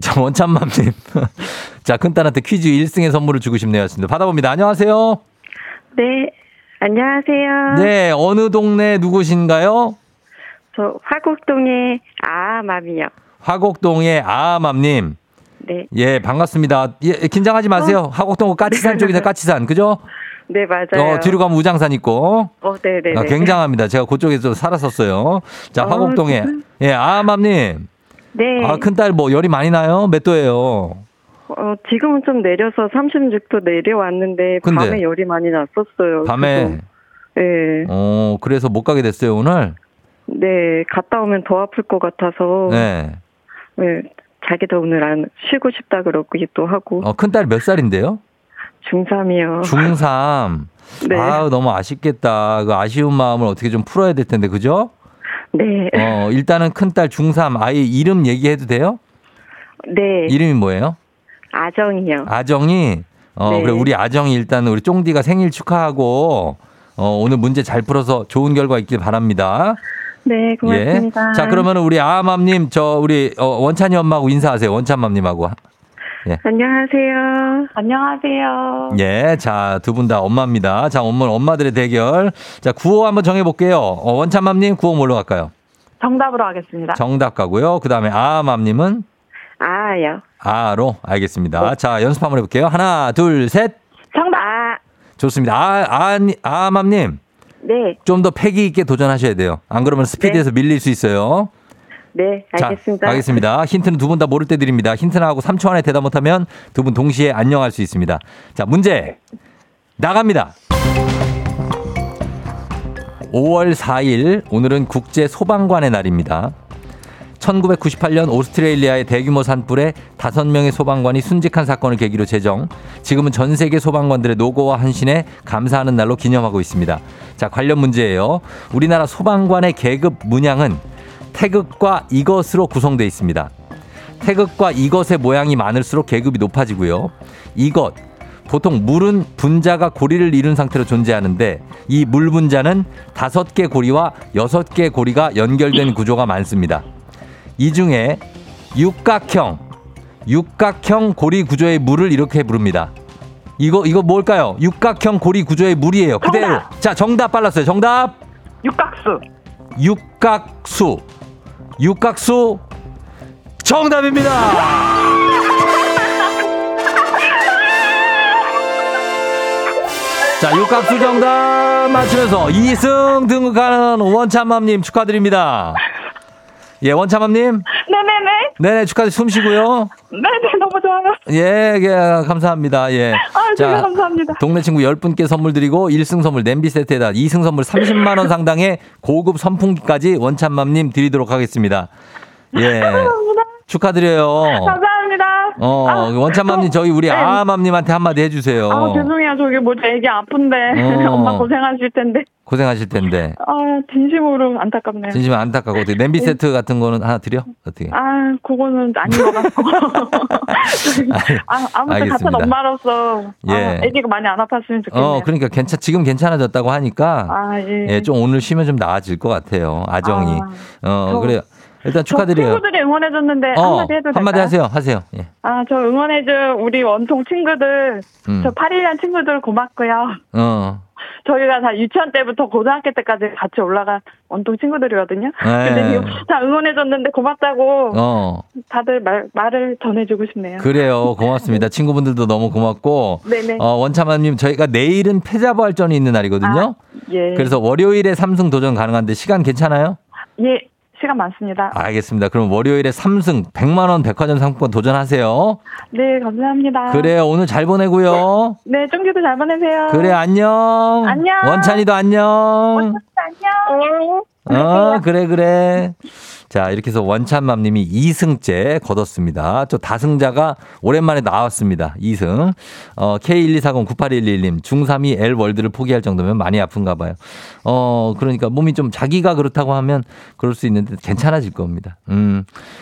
저 원찬맘님. 자, 큰딸한테 퀴즈 1승의 선물을 주고 싶네요. 받아봅니다. 안녕하세요. 네. 안녕하세요. 네. 어느 동네 누구신가요? 저 화곡동의 아아맘이요. 화곡동의 아아맘님. 네. 예, 반갑습니다. 예, 긴장하지 마세요. 화곡동 까치산 쪽이죠. 까치산. 그죠? 네, 맞아요. 뒤로 가면 우장산 있고. 네네. 아, 굉장합니다. 제가 그쪽에서 살았었어요. 자, 화곡동에. 예, 아맘님. 네. 아, 큰딸 뭐 열이 많이 나요? 몇 도예요? 지금은 좀 내려서 36도 내려왔는데, 근데, 밤에 열이 많이 났었어요. 밤에? 예. 네. 그래서 못 가게 됐어요, 오늘? 네, 갔다 오면 더 아플 것 같아서. 네. 네. 자기도 오늘 안 쉬고 싶다 그러고 또 하고. 큰딸 몇 살인데요? 중3이요. 중3. 네. 아, 너무 아쉽겠다. 그 아쉬운 마음을 어떻게 좀 풀어야 될 텐데, 그죠? 네. 일단은 큰딸 중3 아이 이름 얘기해도 돼요? 네. 이름이 뭐예요? 아정이요. 아정이? 네. 그래, 우리 아정이 일단 우리 쫑디가 생일 축하하고, 오늘 문제 잘 풀어서 좋은 결과 있길 바랍니다. 네, 고맙습니다. 예. 자, 그러면 우리 아맘님, 우리 원찬이 엄마하고 인사하세요. 원찬맘님하고. 예. 안녕하세요. 안녕하세요. 예, 자, 두 분 다 엄마입니다. 자, 오늘 엄마들의 대결. 자, 구호 한번 정해볼게요. 원찬맘님, 구호 뭘로 갈까요? 정답으로 하겠습니다. 정답 가고요. 그 다음에 아맘님은? 아요. 아로? 알겠습니다. 네. 자, 연습 한번 해볼게요. 하나, 둘, 셋. 정답. 아. 좋습니다. 아맘님. 네. 좀 더 패기 있게 도전하셔야 돼요. 안 그러면 스피드에서 네. 밀릴 수 있어요. 네, 알겠습니다. 자, 알겠습니다. 힌트는 두 분 다 모를 때 드립니다. 힌트나 하고 3초 안에 대답 못하면 두 분 동시에 안녕할 수 있습니다. 자, 문제 나갑니다. 5월 4일 오늘은 국제 소방관의 날입니다. 1998년 오스트레일리아의 대규모 산불에 5명의 소방관이 순직한 사건을 계기로 제정, 지금은 전 세계 소방관들의 노고와 헌신에 감사하는 날로 기념하고 있습니다. 자, 관련 문제예요. 우리나라 소방관의 계급 문양은 태극과 이것으로 구성되어 있습니다. 태극과 이것의 모양이 많을수록 계급이 높아지고요. 이것, 보통 물은 분자가 고리를 이룬 상태로 존재하는데 이 물 분자는 5개 고리와 6개 고리가 연결된 구조가 많습니다. 이 중에 육각형 고리 구조의 물을 이렇게 부릅니다. 이거 뭘까요? 육각형 고리 구조의 물이에요. 그대로. 정답. 자, 정답 빨랐어요. 정답. 육각수 정답입니다. 자, 육각수 정답 맞추면서 2승 등극하는 원참맘님 축하드립니다. 예, 원참맘님. 네네네. 네네, 축하드립니다. 숨 쉬고요. 네네, 너무 좋아요. 예, 예, 감사합니다. 예. 아, 자, 감사합니다. 동네 친구 10분께 선물 드리고 1승 선물 냄비 세트에다 2승 선물 30만원 상당의 고급 선풍기까지 원참맘님 드리도록 하겠습니다. 예. 감사합니다. 축하드려요. 감사합니다. 원참맘님, 저희 우리 아맘님한테 한마디 해주세요. 아, 죄송해요. 저기 뭐지, 애기 아픈데. 엄마 고생하실 텐데. 고생하실 텐데. 아, 진심으로 안타깝네요. 진심으로 안타깝고. 어떻게 냄비 세트 같은 거는 하나 드려? 어떻게? 아, 그거는 아닌 것 같고. 아, 아무튼 알겠습니다. 같은 엄마로서. 예. 아, 애기가 많이 안 아팠으면 좋겠네요. 그러니까 지금 괜찮아졌다고 하니까. 아, 예. 예, 좀 오늘 쉬면 좀 나아질 것 같아요. 아정이. 그래요. 일단 축하드려요. 친구들이 응원해줬는데 한마디 해도 될까요? 한마디 하세요. 예. 아, 저 응원해준 우리 원통 친구들, 저 8.1년 친구들 고맙고요. 저희가 다 유치원 때부터 고등학교 때까지 같이 올라간 원통 친구들이거든요. 근데 다 응원해줬는데 고맙다고 다들 말을 전해주고 싶네요. 그래요. 고맙습니다. 친구분들도 너무 고맙고. 네네. 원참맘님, 저희가 내일은 패자부활전이 있는 날이거든요. 아, 예. 그래서 월요일에 3승 도전 가능한데 시간 괜찮아요? 예. 시간 많습니다. 알겠습니다. 그럼 월요일에 3승 100만원 백화점 상품권 도전하세요. 네, 감사합니다. 그래요. 오늘 잘 보내고요. 네, 쫑기도 잘 보내세요. 그래, 안녕. 안녕. 원찬이도 안녕. 원찬이도 안녕. 그래. 자, 이렇게 해서 원찬맘님이 2승째 거뒀습니다. 저 다승자가 오랜만에 나왔습니다. 2승. K124098111님, 중3이 L월드를 포기할 정도면 많이 아픈가 봐요. 그러니까 몸이 좀 자기가 그렇다고 하면 그럴 수 있는데 괜찮아질 겁니다.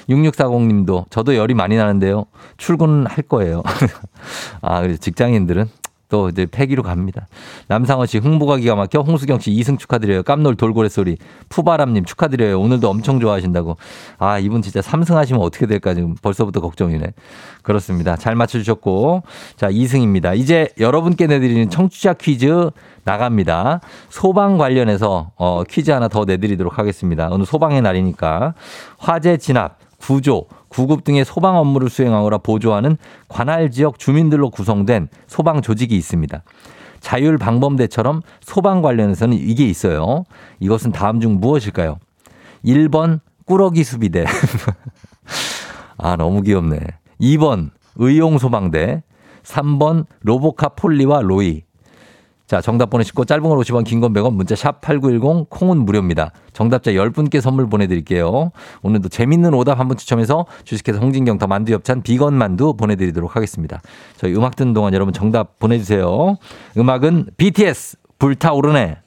6640님도 저도 열이 많이 나는데요. 출근할 거예요. 아, 그래서 직장인들은. 또 이제 폐기로 갑니다. 남상원 씨, 흥부가 기가 막혀. 홍수경 씨 2승 축하드려요. 깜놀 돌고래 소리. 푸바람님 축하드려요. 오늘도 엄청 좋아하신다고. 아, 이분 진짜 3승 하시면 어떻게 될까 지금 벌써부터 걱정이네. 그렇습니다. 잘 맞춰주셨고. 자, 2승입니다. 이제 여러분께 내드리는 청취자 퀴즈 나갑니다. 소방 관련해서 퀴즈 하나 더 내드리도록 하겠습니다. 오늘 소방의 날이니까. 화재 진압, 구조, 구급 등의 소방 업무를 수행하거나 보조하는 관할 지역 주민들로 구성된 소방 조직이 있습니다. 자율방범대처럼 소방 관련해서는 이게 있어요. 이것은 다음 중 무엇일까요? 1번 꾸러기 수비대. 아, 너무 귀엽네. 2번 의용소방대. 3번 로보카 폴리와 로이. 자, 정답 보내시고 짧은 걸 50원, 긴 건 100원, 문자 샵 8910, 콩은 무료입니다. 정답자 10분께 선물 보내드릴게요. 오늘도 재밌는 오답 한번 추첨해서 주식회사 홍진경 더 만두 엽찬 비건 만두 보내드리도록 하겠습니다. 저희 음악 듣는 동안 여러분 정답 보내주세요. 음악은 BTS 불타오르네.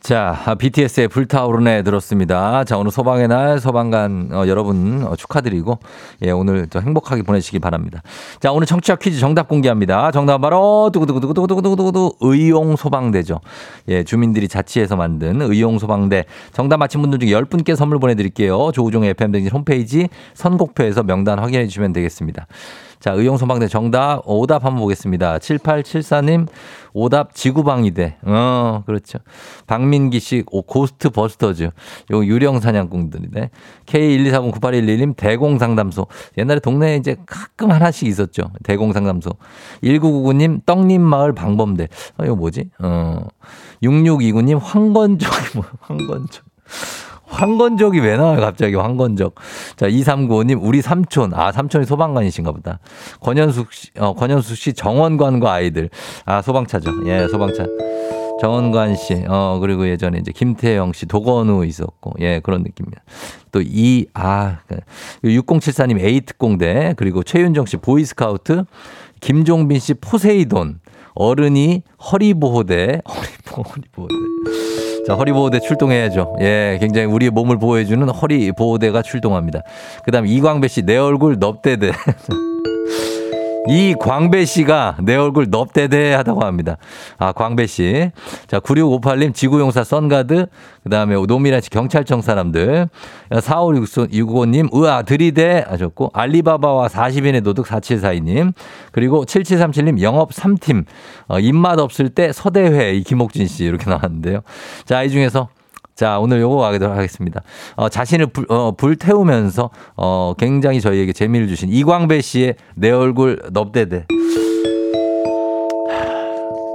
자, BTS의 불타오르네 들었습니다. 자, 오늘 소방의 날 소방관 여러분 축하드리고, 예, 오늘 좀 행복하게 보내시기 바랍니다. 자, 오늘 청취자 퀴즈 정답 공개합니다. 정답 바로 두구두구두구두구두구두구 의용 소방대죠. 예, 주민들이 자치해서 만든 의용 소방대. 정답 맞힌 분들 중에 10분께 선물 보내드릴게요. 조우종의 FM댕진 홈페이지 선곡표에서 명단 확인해 주시면 되겠습니다. 자, 의용소방대 정답, 오답 한번 보겠습니다. 7874님, 오답 지구방위대. 그렇죠. 박민기 씨, 고스트 버스터즈. 요 유령사냥꾼들이네. K124098111님, 대공상담소. 옛날에 동네에 이제 가끔 하나씩 있었죠. 대공상담소. 1999님, 떡잎마을 방범대. 이거 뭐지? 6629님, 황건적이 뭐야, 황건적. 황건적이 왜 나와요, 갑자기 황건적. 자, 2395님, 우리 삼촌. 아, 삼촌이 소방관이신가 보다. 권현숙 씨 정원관과 아이들. 아, 소방차죠. 예, 소방차. 정원관 씨. 그리고 예전에 이제 김태영 씨, 도건우 있었고. 예, 그런 느낌이야. 또 6074님, 에이트공대. 그리고 최윤정 씨, 보이스카우트. 김종빈 씨, 포세이돈. 어른이 허리보호대. 허리보호대. 자, 허리보호대 출동해야죠. 예, 굉장히 우리의 몸을 보호해주는 허리보호대가 출동합니다. 그 다음 이광배 씨, 내 얼굴 넙대대. 이광배 씨가 내 얼굴 넙대대 하다고 합니다. 아, 광배 씨. 자, 9658님, 지구용사 선가드. 그 다음에 노미란 씨, 경찰청 사람들. 4565님, 우와, 들이대 하셨고. 알리바바와 40인의 도둑 4742님. 그리고 7737님, 영업 3팀. 입맛 없을 때 서대회, 이 김옥진 씨 이렇게 나왔는데요. 자, 이 중에서 자, 오늘 요거 가도록 하겠습니다. 자신을 불태우면서 굉장히 저희에게 재미를 주신 이광배 씨의 내 얼굴 넙대대.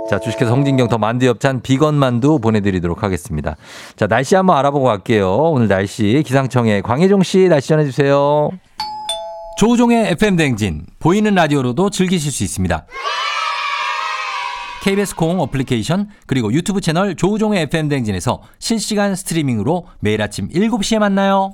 자, 주식회사 홍진경 더 만두 엽찬 비건 만두 보내드리도록 하겠습니다. 자, 날씨 한번 알아보고 갈게요. 오늘 날씨 기상청에 광혜종 씨 날씨 전해주세요. 조우종의 FM댕진 보이는 라디오로도 즐기실 수 있습니다. KBS 콩 어플리케이션 그리고 유튜브 채널 조우종의 FM댕진에서 실시간 스트리밍으로 매일 아침 7시에 만나요.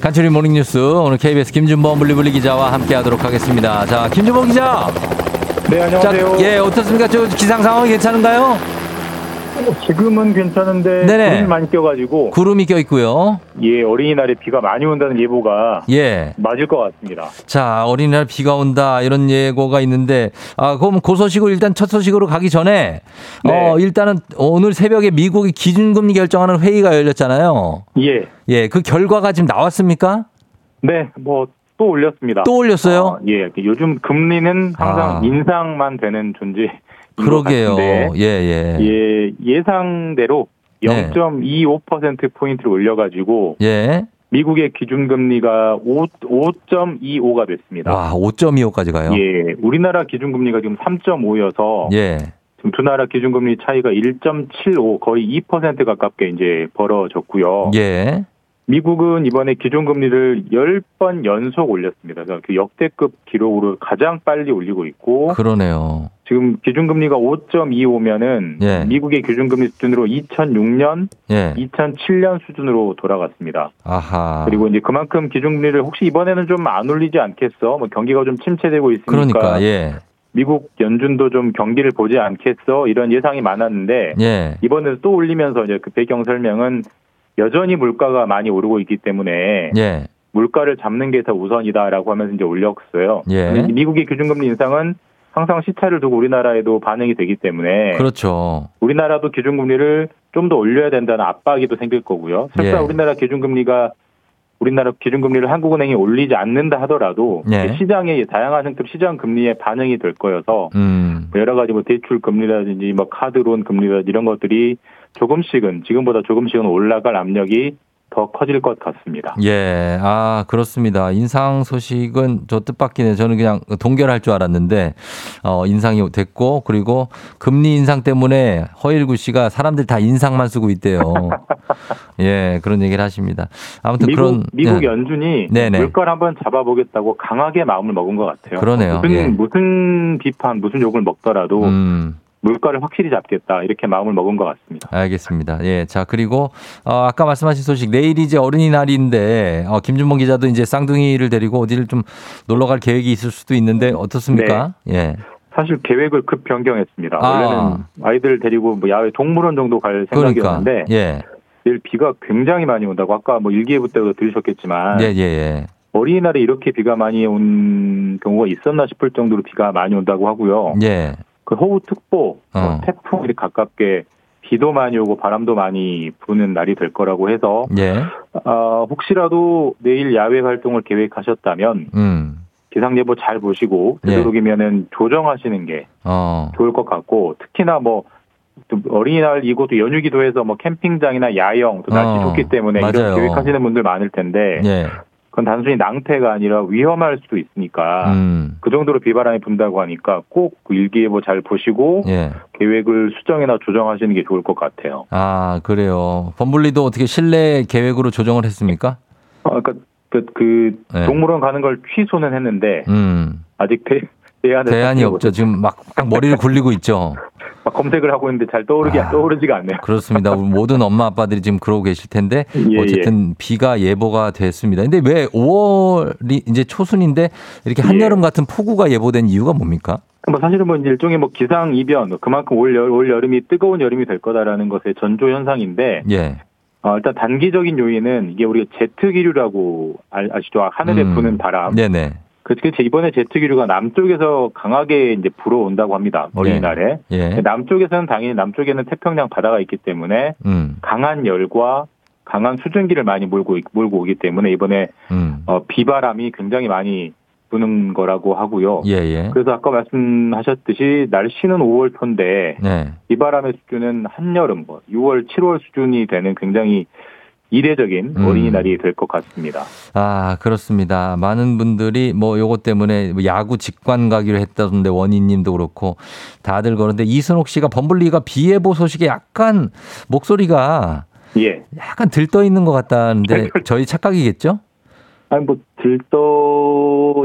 간추린 모닝뉴스 오늘 KBS 김준범 블리블리 기자와 함께하도록 하겠습니다. 자, 김준범 기자. 네, 안녕하세요. 자, 예, 어떻습니까? 저 기상 상황이 괜찮은가요? 지금은 괜찮은데 네네. 구름이 많이 껴가지고 구름이 껴 있고요. 예, 어린이날에 비가 많이 온다는 예보가 예 맞을 것 같습니다. 자, 어린이날 비가 온다 이런 예고가 있는데 아 그럼 그 소식으로 일단 첫 소식으로 가기 전에 네. 일단은 오늘 새벽에 미국이 기준금리 결정하는 회의가 열렸잖아요. 예. 예, 그 결과가 지금 나왔습니까? 네, 뭐 또 올렸습니다. 또 올렸어요? 예, 요즘 금리는 항상 인상만 되는 존재. 그러게요. 예예. 예, 예상대로 0.25%포인트를 올려가지고 예. 미국의 기준금리가 5.25가 됐습니다. 와, 5.25까지 가요? 예. 우리나라 기준금리가 지금 3.5여서 예. 지금 두 나라 기준금리 차이가 1.75 거의 2% 가깝게 이제 벌어졌고요. 예. 미국은 이번에 기준금리를 10번 연속 올렸습니다. 그래서 그 역대급 기록으로 가장 빨리 올리고 있고. 그러네요. 지금 기준금리가 5.25면은 예. 미국의 기준금리 수준으로 2006년, 예. 2007년 수준으로 돌아갔습니다. 아하. 그리고 이제 그만큼 기준금리를 혹시 이번에는 좀 안 올리지 않겠어? 뭐 경기가 좀 침체되고 있으니까. 그러니까 예. 미국 연준도 좀 경기를 보지 않겠어? 이런 예상이 많았는데 예. 이번에도 또 올리면서 이제 그 배경 설명은 여전히 물가가 많이 오르고 있기 때문에 예. 물가를 잡는 게 더 우선이다라고 하면서 이제 올렸어요. 예. 미국의 기준금리 인상은 항상 시차를 두고 우리나라에도 반응이 되기 때문에 그렇죠. 우리나라도 기준금리를 좀 더 올려야 된다는 압박이 또 생길 거고요. 설사 예. 우리나라 기준금리를 한국은행이 올리지 않는다 하더라도 예. 시장의 다양한 형태로 시장 금리에 반응이 될 거여서 여러 가지 뭐 대출 금리라든지 뭐 카드론 금리라든지 이런 것들이 조금씩은 지금보다 조금씩은 올라갈 압력이 더 커질 것 같습니다. 예, 아 그렇습니다. 인상 소식은 저 뜻밖이네요. 저는 그냥 동결할 줄 알았는데 인상이 됐고 그리고 금리 인상 때문에 허일구 씨가 사람들 다 인상만 쓰고 있대요. 예, 그런 얘기를 하십니다. 아무튼 미국 연준이 네네. 물가를 한번 잡아보겠다고 강하게 마음을 먹은 것 같아요. 그러네요. 무슨 비판, 무슨 욕을 먹더라도. 물가를 확실히 잡겠다 이렇게 마음을 먹은 것 같습니다. 알겠습니다. 예, 자 그리고 아까 말씀하신 소식 내일이 이제 어린이날인데 김준범 기자도 이제 쌍둥이를 데리고 어디를 좀 놀러 갈 계획이 있을 수도 있는데 어떻습니까? 네. 예. 사실 계획을 급 변경했습니다. 원래는 아이들을 데리고 뭐 야외 동물원 정도 갈 생각이었는데 그러니까. 예. 내일 비가 굉장히 많이 온다고 아까 뭐 일기예보 때도 들으셨겠지만 예. 어린이날에 이렇게 비가 많이 온 경우가 있었나 싶을 정도로 비가 많이 온다고 하고요. 예. 그 호우특보, 태풍이 가깝게 비도 많이 오고 바람도 많이 부는 날이 될 거라고 해서 예. 혹시라도 내일 야외 활동을 계획하셨다면 기상예보 잘 보시고 되도록이면은 조정하시는 게 좋을 것 같고 특히나 뭐 어린이날 이곳도 연휴기도 해서 뭐 캠핑장이나 야영 또 날씨 좋기 때문에 맞아요. 이런 계획하시는 분들 많을 텐데. 예. 그건 단순히 낭패가 아니라 위험할 수도 있으니까 그 정도로 비바람이 분다고 하니까 꼭 일기예보 잘 보시고 예. 계획을 수정이나 조정하시는 게 좋을 것 같아요. 아 그래요. 범블리도 어떻게 실내 계획으로 조정을 했습니까? 예. 동물원 가는 걸 취소는 했는데 아직 대안이 없죠. 지금 막 머리를 굴리고 있죠. 막 검색을 하고 있는데 잘 떠오르지가 않네요. 그렇습니다. 우리 모든 엄마 아빠들이 지금 그러고 계실 텐데 예, 어쨌든 예. 비가 예보가 됐습니다. 근데 왜 5월이 이제 초순인데 이렇게 한여름 예. 같은 폭우가 예보된 이유가 뭡니까? 뭐 사실은 뭐 일종의 뭐 기상 이변 그만큼 올 여름이 뜨거운 여름이 될 거다라는 것의 전조 현상인데. 예. 일단 단기적인 요인은 이게 우리가 제트 기류라고 아시죠? 하늘에 부는 바람. 네네. 그렇게 이번에 제트 기류가 남쪽에서 강하게 이제 불어온다고 합니다. 어린이날에. 예. 남쪽에서는 당연히 남쪽에는 태평양 바다가 있기 때문에 강한 열과 강한 수증기를 많이 몰고 오기 때문에 이번에 비바람이 굉장히 많이 부는 거라고 하고요. 예예. 그래서 아까 말씀하셨듯이 날씨는 5월 초인데 네. 비바람의 수준은 한여름, 6월, 7월 수준이 되는 굉장히 이례적인 어린이날이 될 것 같습니다. 아, 그렇습니다. 많은 분들이 뭐 요거 때문에 야구 직관 가기로 했다던데 원희님도 그렇고 다들 그런데 이선옥 씨가 범블리가 비 예보 소식에 약간 목소리가 예. 약간 들떠 있는 것 같다는데 저희 착각이겠죠? 아니 뭐 들떠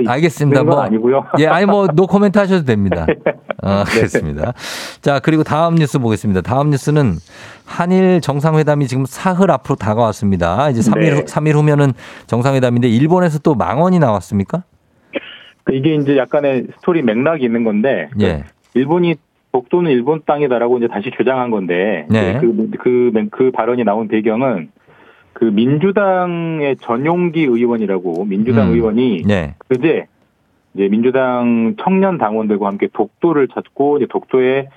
알겠습니다. 뭐 아니고요. 예, 아니 뭐 노 코멘트 하셔도 됩니다. 아, 그렇습니다. 네. 자, 그리고 다음 뉴스 보겠습니다. 다음 뉴스는 한일 정상회담이 지금 사흘 앞으로 다가왔습니다. 이제 3일 후면은 정상회담인데 일본에서 또 망언이 나왔습니까? 이게 이제 약간의 스토리 맥락이 있는 건데 예. 일본이 독도는 일본 땅이다라고 이제 다시 주장한 건데 네. 그 발언이 나온 배경은 그 민주당의 전용기 의원이라고 민주당 의원이 네. 그제 이제 민주당 청년 당원들과 함께 독도를 찾고 이제 독도에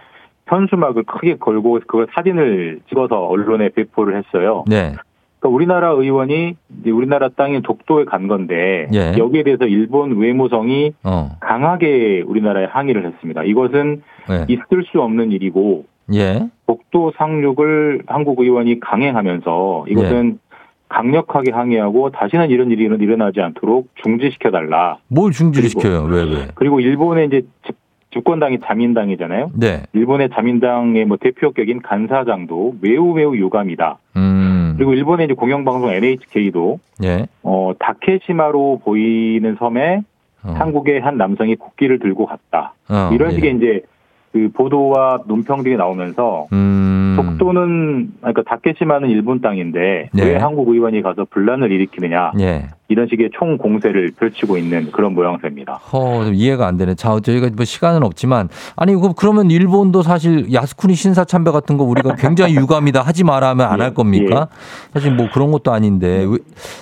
현수막을 크게 걸고 그걸 사진을 찍어서 언론에 배포를 했어요. 네. 그러니까 우리나라 의원이 이제 우리나라 땅인 독도에 간 건데 네. 여기에 대해서 일본 외무성이 강하게 우리나라에 항의를 했습니다. 이것은 네. 있을 수 없는 일이고 예. 독도 상륙을 한국 의원이 강행하면서 이것은 예. 강력하게 항의하고 다시는 이런 일이 일어나지 않도록 중지시켜달라. 뭘 중지시켜요? 왜? 그리고 일본의 이제 집권당이 자민당이잖아요. 네. 일본의 자민당의 뭐 대표격인 간사장도 매우 유감이다. 그리고 일본의 이제 공영방송 NHK도 예. 다케시마로 보이는 섬에 한국의 한 남성이 국기를 들고 갔다. 이런 예. 식의 이제 그 보도와 논평 등이 나오면서 독도는 그러니까 다케시마는 일본 땅인데 네. 왜 한국 의원이 가서 분란을 일으키느냐 네. 이런 식의 총 공세를 펼치고 있는 그런 모양새입니다. 이해가 안 되네. 자, 저희가 뭐 시간은 없지만 아니 그러면 일본도 사실 야스쿠니 신사 참배 같은 거 우리가 굉장히 유감이다 하지 마라 하면 안 할 겁니까? 예. 사실 뭐 그런 것도 아닌데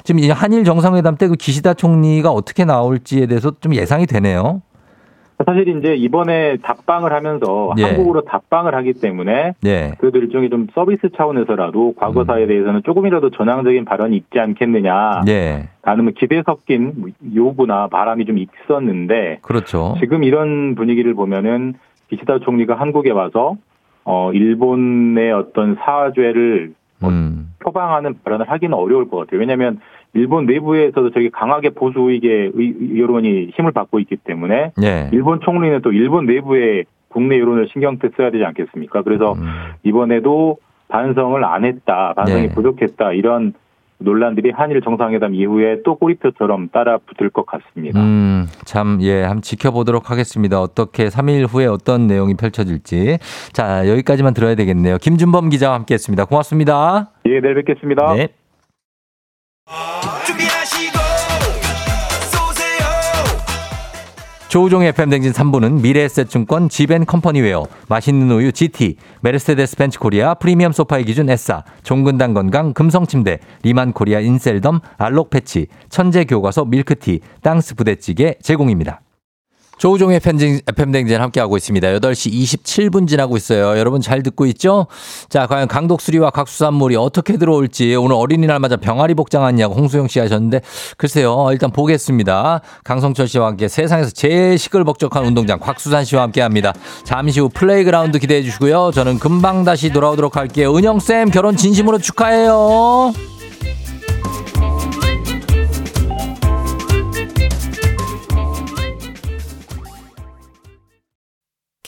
지금 한일 정상회담 때 그 기시다 총리가 어떻게 나올지에 대해서 좀 예상이 되네요. 사실 이제 이번에 답방을 하면서 예. 한국으로 답방을 하기 때문에 예. 그래도 일종의 좀 서비스 차원에서라도 과거사에 대해서는 조금이라도 전향적인 발언이 있지 않겠느냐 예. 아니면 기대 섞인 요구나 바람이 좀 있었는데 그렇죠. 지금 이런 분위기를 보면은 기시다 총리가 한국에 와서 일본의 어떤 사죄를 표방하는 발언을 하기는 어려울 것 같아요. 왜냐하면 일본 내부에서도 저기 강하게 보수 우익의 여론이 힘을 받고 있기 때문에 네. 일본 총리는 또 일본 내부의 국내 여론을 신경 써야 되지 않겠습니까? 그래서 이번에도 반성을 안 했다, 반성이 네. 부족했다 이런 논란들이 한일 정상회담 이후에 또 꼬리표처럼 따라 붙을 것 같습니다. 참, 예, 한번 지켜보도록 하겠습니다. 어떻게 3일 후에 어떤 내용이 펼쳐질지. 자, 여기까지만 들어야 되겠네요. 김준범 기자와 함께했습니다. 고맙습니다. 예, 내일 뵙겠습니다. 네. 조우종의 FM댕진 3부는 미래에셋증권 지벤컴퍼니웨어, 맛있는 우유 GT, 메르세데스 벤츠코리아, 프리미엄 소파의 기준 에싸, 종근당 건강, 금성침대, 리만코리아 인셀덤, 알록패치, 천재교과서 밀크티, 땅스 부대찌개 제공입니다. 조우종의 FM댕진 함께하고 있습니다. 8시 27분 지나고 있어요. 여러분 잘 듣고 있죠? 자, 과연 강독수리와 곽수산물이 어떻게 들어올지 오늘 어린이날마다 병아리 복장하냐고 홍수영 씨 하셨는데 글쎄요. 일단 보겠습니다. 강성철 씨와 함께 세상에서 제일 시끌벅적한 운동장 곽수산 씨와 함께합니다. 잠시 후 플레이그라운드 기대해 주시고요. 저는 금방 다시 돌아오도록 할게요. 은영쌤 결혼 진심으로 축하해요.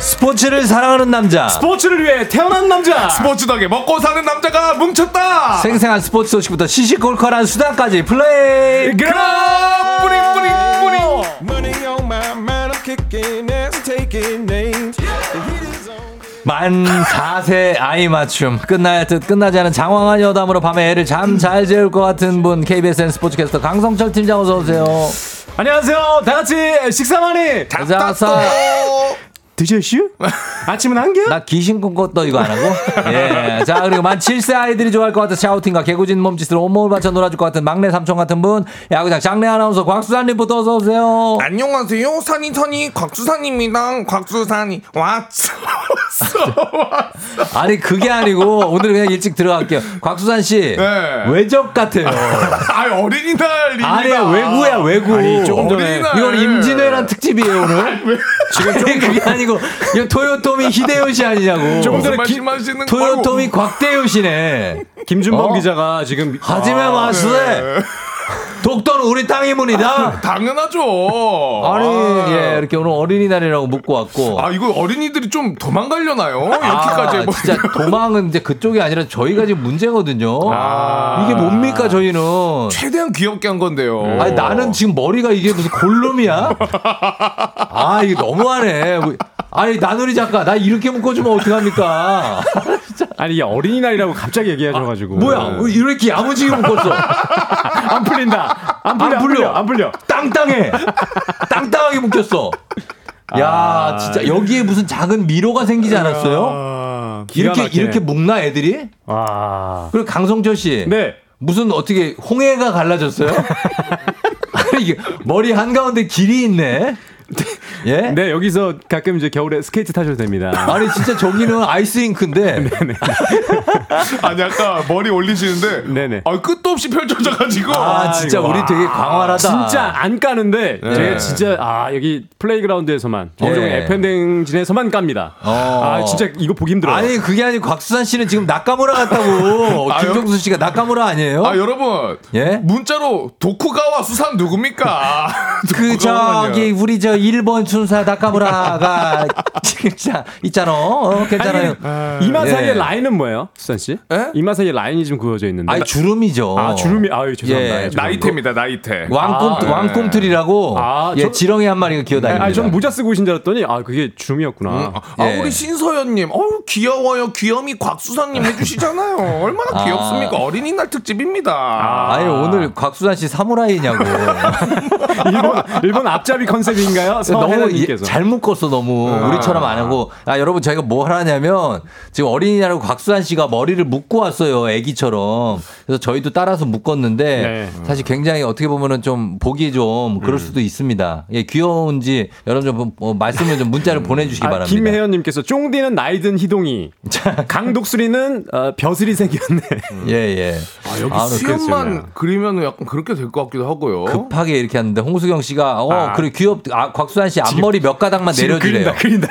스포츠를 사랑하는 남자 스포츠를 위해 태어난 남자 스포츠 덕에 먹고 사는 남자가 뭉쳤다 생생한 스포츠 소식부터 시시콜콜한 수다까지 플레이 그라 뿌링뿌링뿌링 만 4세 아이 맞춤, 끝날 듯 끝나지 않은 장황한 여담으로 밤에 애를 잠 잘 재울 것 같은 분, KBSN 스포츠캐스터 강성철 팀장 어서오세요. 안녕하세요. 다같이 식사 많이 잡았어. 드셨슈? 아침은 한 개요? 나 귀신 꿈꿨다 이거 안 하고? 예. 자, 그리고 만 7세 아이들이 좋아할 것 같은 샤우팅과 개구진 몸짓으로 온몸을 바쳐 놀아줄 것 같은 막내 삼촌 같은 분, 야구장 장내 아나운서 곽수산 리포터 어서오세요. 안녕하세요. 산이 곽수산입니다. 곽수산이 왔어. 아니 그게 아니고 오늘 그냥 일찍 들어갈게요. 곽수산 씨, 네. 외적 같아요. 아니 어린이날입니다. 아니 외구야 외구. 아니, 조금 전에 이건 임진왜란 특집이에요 오늘. 아니, 왜? 지금 아니, 그게 아니고. 이거 토요토미 히데요시 아니냐고. 조금 전에 토요토미 곽대요시네. 김준범 기자가 지금 하지마 마스에 독도는 우리 땅이문이다. 당연하죠. 아니, 예, 이렇게 오늘 어린이날이라고 묻고 왔고. 아, 이거 어린이들이 좀 도망가려나요? 여기까지. 아, 진짜 도망은 이제 그쪽이 아니라 저희가 지금 문제거든요. 아. 이게 뭡니까, 저희는. 최대한 귀엽게 한 건데요. 아니, 나는 지금 머리가 이게 무슨 골룸이야? 아, 이게 너무하네. 아니, 나누리 작가, 나 이렇게 묶어주면 어떡합니까? 아니, 이게 어린이날이라고 갑자기 얘기하셔가지고. 아, 뭐야, 이렇게 야무지게 묶었어. 안 풀린다. 안 풀려. 땅땅해. 땅땅하게 묶였어. 야, 아, 진짜 여기에 무슨 작은 미로가 생기지 않았어요? 아, 이렇게 묶나 애들이? 아. 그리고 강성철 씨. 네. 무슨 어떻게 홍해가 갈라졌어요? 아니, 이게 머리 한가운데 길이 있네. 예? 네, 여기서 가끔 이제 겨울에 스케이트 타셔도 됩니다. 아니, 진짜 저기는 아이스링크인데. 네네. 아니, 아까 머리 올리시는데. 네네. 아, 끝도 없이 펼쳐져가지고. 아, 진짜 아이고, 우리 되게 광활하다. 진짜 안 까는데. 네. 제가 진짜, 아, 여기 플레이그라운드에서만. 조우종 네. FM댕진에서만 깝니다. 아, 진짜 이거 보기 힘들어요. 아니, 그게 아니고 곽수산 씨는 지금 나카무라 같다고. 김종수 씨가 나카무라 아니에요? 아, 여러분. 예? 문자로 도쿠가와 수산 누굽니까? 그, 저기, 우리 저, 일본 춘사 나카무라가 진짜 있잖아. 어, 괜찮아요. 아니, 이마 사이의 예. 라인은 뭐예요, 수산 씨? 예? 이마 사이의 라인이 좀 그어져 있는데. 아, 주름이죠. 아, 주름이. 아, 죄송합니다. 예. 나이테입니다, 나이테. 왕꿈틀이라고. 아, 예, 지렁이 한 마리가 기어다닙니다. 아, 전 모자 쓰고 계신 줄 알았더니 아, 그게 주름이었구나. 예. 아, 우리 신서연님, 어우 귀여워요. 귀염이 곽수산님 해주시잖아요. 얼마나 귀엽습니까? 어린이날 특집입니다. 아니 오늘 곽수산 씨 사무라이냐고. 일본 앞잡이 컨셉인가요? 너무 잘 묶었어 너무. 우리처럼 안 하고. 아, 여러분 저희가 뭐 하냐면 지금 어린이날하고 곽수산 씨가 머리를 묶고 왔어요 애기처럼. 그래서 저희도 따라서 묶었는데 네. 사실 굉장히 어떻게 보면은 좀 보기 좀 그럴 수도 있습니다. 예, 귀여운지 여러분 좀 말씀을 좀 문자를 보내주시기 바랍니다. 김혜연님께서 쫑디는 나이든 희동이, 강독수리는 벼슬이 생겼네. 예예. 아, 여기 수염만 그리면 약간 그렇게 될 것 같기도 하고요. 급하게 이렇게 하는데 홍수경 씨가 그래 귀엽. 아, 곽수산 씨 앞머리 지금, 몇 가닥만 내려주래요. 그린다.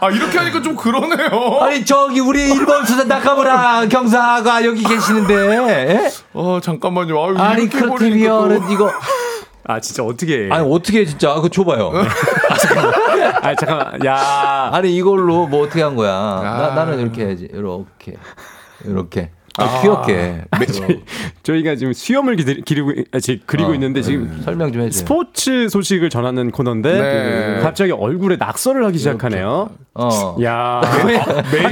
아, 이렇게 하니까 좀 그러네요. 아니, 저기, 우리 일본 수산 나카무라 경사가 여기 계시는데. 에? 잠깐만요. 아유, 아니, 크리티비얼은 이거. 아, 진짜 어떻게 해. 아니, 어떻게 해, 진짜. 그거 줘봐요. 아, 잠깐만. 야. 아니, 이걸로 뭐 어떻게 한 거야. 나는 이렇게 해야지. 이렇게. 귀엽게. 저희가 지금 수염을 그리고 있는데 지금 설명 좀 해주세요. 스포츠 소식을 전하는 코너인데 네. 갑자기 얼굴에 낙서를 하기 시작하네요. 야, 근데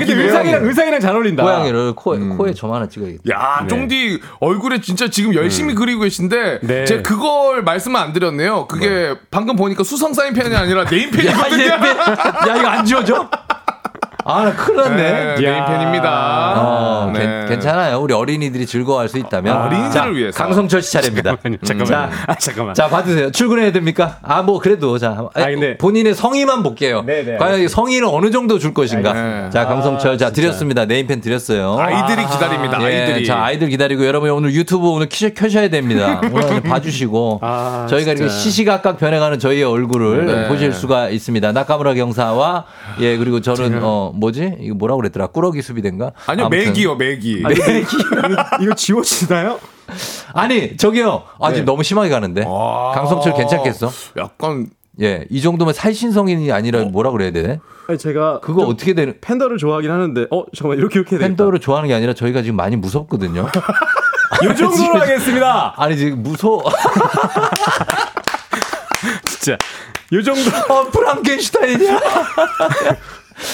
의상이랑 잘 어울린다. 고양이를 코에 점 하나 찍어야겠다. 야, 쫑디 네. 얼굴에 진짜 지금 열심히 그리고 계신데 네. 제가 그걸 말씀을 안 드렸네요. 그게 네. 방금 보니까 수성 사인펜이 아니라 네임펜이거든요. 야, 이거 안 지워져? 아, 나 큰일 났네. 네임펜입니다. 네. 괜찮아요. 우리 어린이들이 즐거워할 수 있다면. 어린이들을 자, 위해서. 강성철 씨 차례입니다. 잠깐만. 자, 받으세요. 출근해야 됩니까? 아, 뭐, 그래도. 자, 근데. 본인의 성의만 볼게요. 네네. 과연 성의를 어느 정도 줄 것인가. 네. 자, 강성철. 자, 드렸습니다. 네임펜 드렸어요. 아이들이 기다립니다. 아이들이. 네, 자, 아이들 기다리고 여러분 오늘 유튜브 오늘 켜셔야 됩니다. 오늘 봐주시고. 아, 저희가 이렇게 시시각각 변해가는 저희의 얼굴을 네. 보실 수가 있습니다. 나카무라 경사와 예, 그리고 저는 뭐지? 이거 뭐라고 그랬더라? 꾸러기 수비대인가? 아니요, 매기요, 매기. 이거 지워지나요? 아니, 저기요. 아, 지금 네. 너무 심하게 가는데. 아~ 강성철 괜찮겠어? 약간. 예, 이 정도면 살신성인이 아니라 뭐라 그래야 되네? 아니, 제가. 그거 어떻게 되는. 팬더를 좋아하긴 하는데. 잠깐만, 이렇게 해야 되겠다. 팬더를 좋아하는 게 아니라 저희가 지금 많이 무섭거든요. 이 정도로 하겠습니다. 아니, 지금 무서워. 진짜. 요 정도. 프랑켄슈타인이야.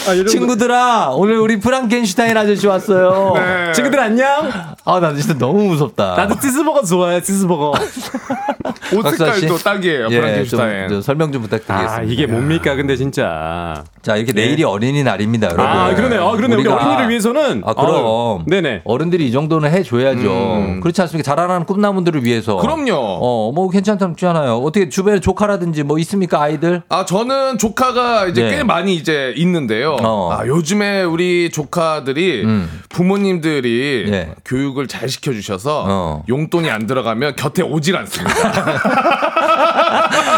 아, 친구들아, 오늘 우리 프랑켄슈타인 아저씨 왔어요. 네. 친구들 안녕? 아, 나 진짜 너무 무섭다. 나도 치즈버거 좋아해, 치즈버거. 옷 색깔도 딱이에요, 예, 프랑켄슈타인. 좀 설명 좀 부탁드리겠습니다. 아, 이게 뭡니까, 근데 진짜. 자, 이렇게 예. 내일이 어린이날입니다, 여러분. 아, 그러네요. 아, 그러네요. 우리 어린이를 위해서는. 아, 그럼. 네네. 어른들이 이 정도는 해줘야죠. 그렇지 않습니까? 자라나는 꿈나무들을 위해서. 그럼요. 어, 뭐 괜찮잖아요. 어떻게 주변에 조카라든지 뭐 있습니까, 아이들? 아, 저는 조카가 이제 네. 꽤 많이 이제 있는데. 어. 아, 요즘에 우리 조카들이 부모님들이 예. 교육을 잘 시켜주셔서 어. 용돈이 안 들어가면 곁에 오질 않습니다.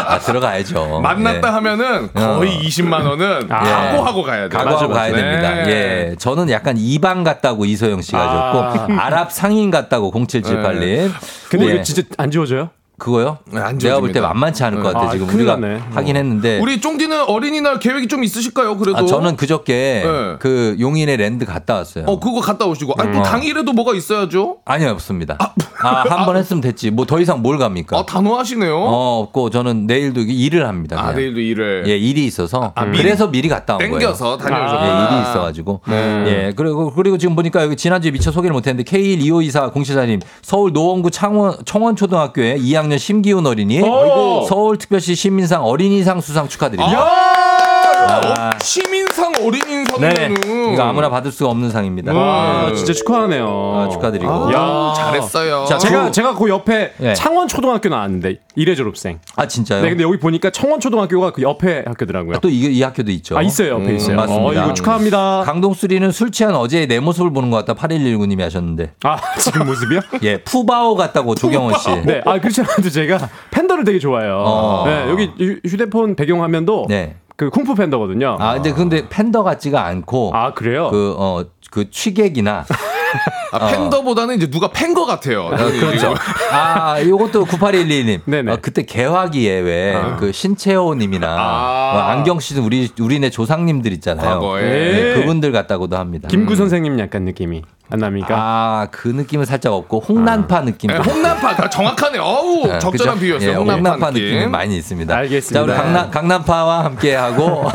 아, 들어가야죠. 만났다 네. 하면은 거의 20만 원은 각오하고 가야 돼요. 각오하고 가야 됩니다. 네. 예. 저는 약간 이방 같다고 이소영 씨가 줬고 아랍 상인 같다고 0778님. 네. 근데 예. 이거 진짜 안 지워져요? 그거요? 네, 내가 볼 때 만만치 않을 것 같아. 지금 우리가 하긴 했는데. 우리 쫑디는 어린이날 계획이 좀 있으실까요? 그래도 아, 저는 그저께 네. 그 용인의 랜드 갔다 왔어요. 어, 그거 갔다 오시고. 아니, 또 당일에도 뭐가 있어야죠? 아니요, 없습니다. 아, 한번 했으면 됐지. 뭐 더 이상 뭘 갑니까? 아, 단호하시네요. 어, 없고 저는 내일도 일을 합니다. 그냥. 아, 내일도 일을. 예, 일이 있어서. 아, 그래서 미리 갔다 온 거예요. 땡겨서 다녀오셨어요. 예, 일이 있어가지고. 예, 그리고 지금 보니까 여기 지난주에 미처 소개를 못했는데 K12524 공시사님 서울 노원구 청원초등학교에 2학년 심기훈 어린이 서울특별시 시민상 어린이상 수상 축하드립니다. 아~ 시민상 어린이 상은 그러니까 아무나 받을 수가 없는 상입니다. 와, 네. 진짜 축하하네요. 아, 축하드리고. 아, 잘했어요. 자, 제가 그 옆에 네. 창원 초등학교 나왔는데 일회 졸업생. 아, 진짜요? 네, 근데 여기 보니까 청원 초등학교가 그 옆에 학교더라고요. 아, 또 이 학교도 있죠. 아, 있어요. 옆에 있어요. 맞습니다. 어, 이거 축하합니다. 강동수리는 술 취한 어제의 내 모습을 보는 것 같다. 8119님이 하셨는데. 아, 지금 모습이요? 예, 푸바오 같다고 조경원 씨. 네, 아, 그렇지 않아도 제가 팬더를 되게 좋아해요. 어. 네, 여기 휴대폰 배경화면도. 네. 그 쿵푸 팬더거든요. 아, 근데 팬더 같지가 않고. 아, 그래요? 그 취객이나. 아, 팬더보다는 이제 누가 팬 거 같아요. 아, 그렇죠. 아, 요것도 9812님. 네네. 아, 그때 개화기에 왜 그 신채호님이나 안경 씨는 우리네 조상님들 있잖아요. 과거에. 네, 그분들 같다고도 합니다. 김구 선생님 약간 느낌이 안 납니까? 아, 그 느낌은 살짝 없고 홍난파 느낌. 네, 홍난파 정확하네. 어우, 네, 적절한 비유였어요. 예, 홍난파 느낌이 많이 있습니다. 알겠습니다. 자, 우리 강남파와 함께하고.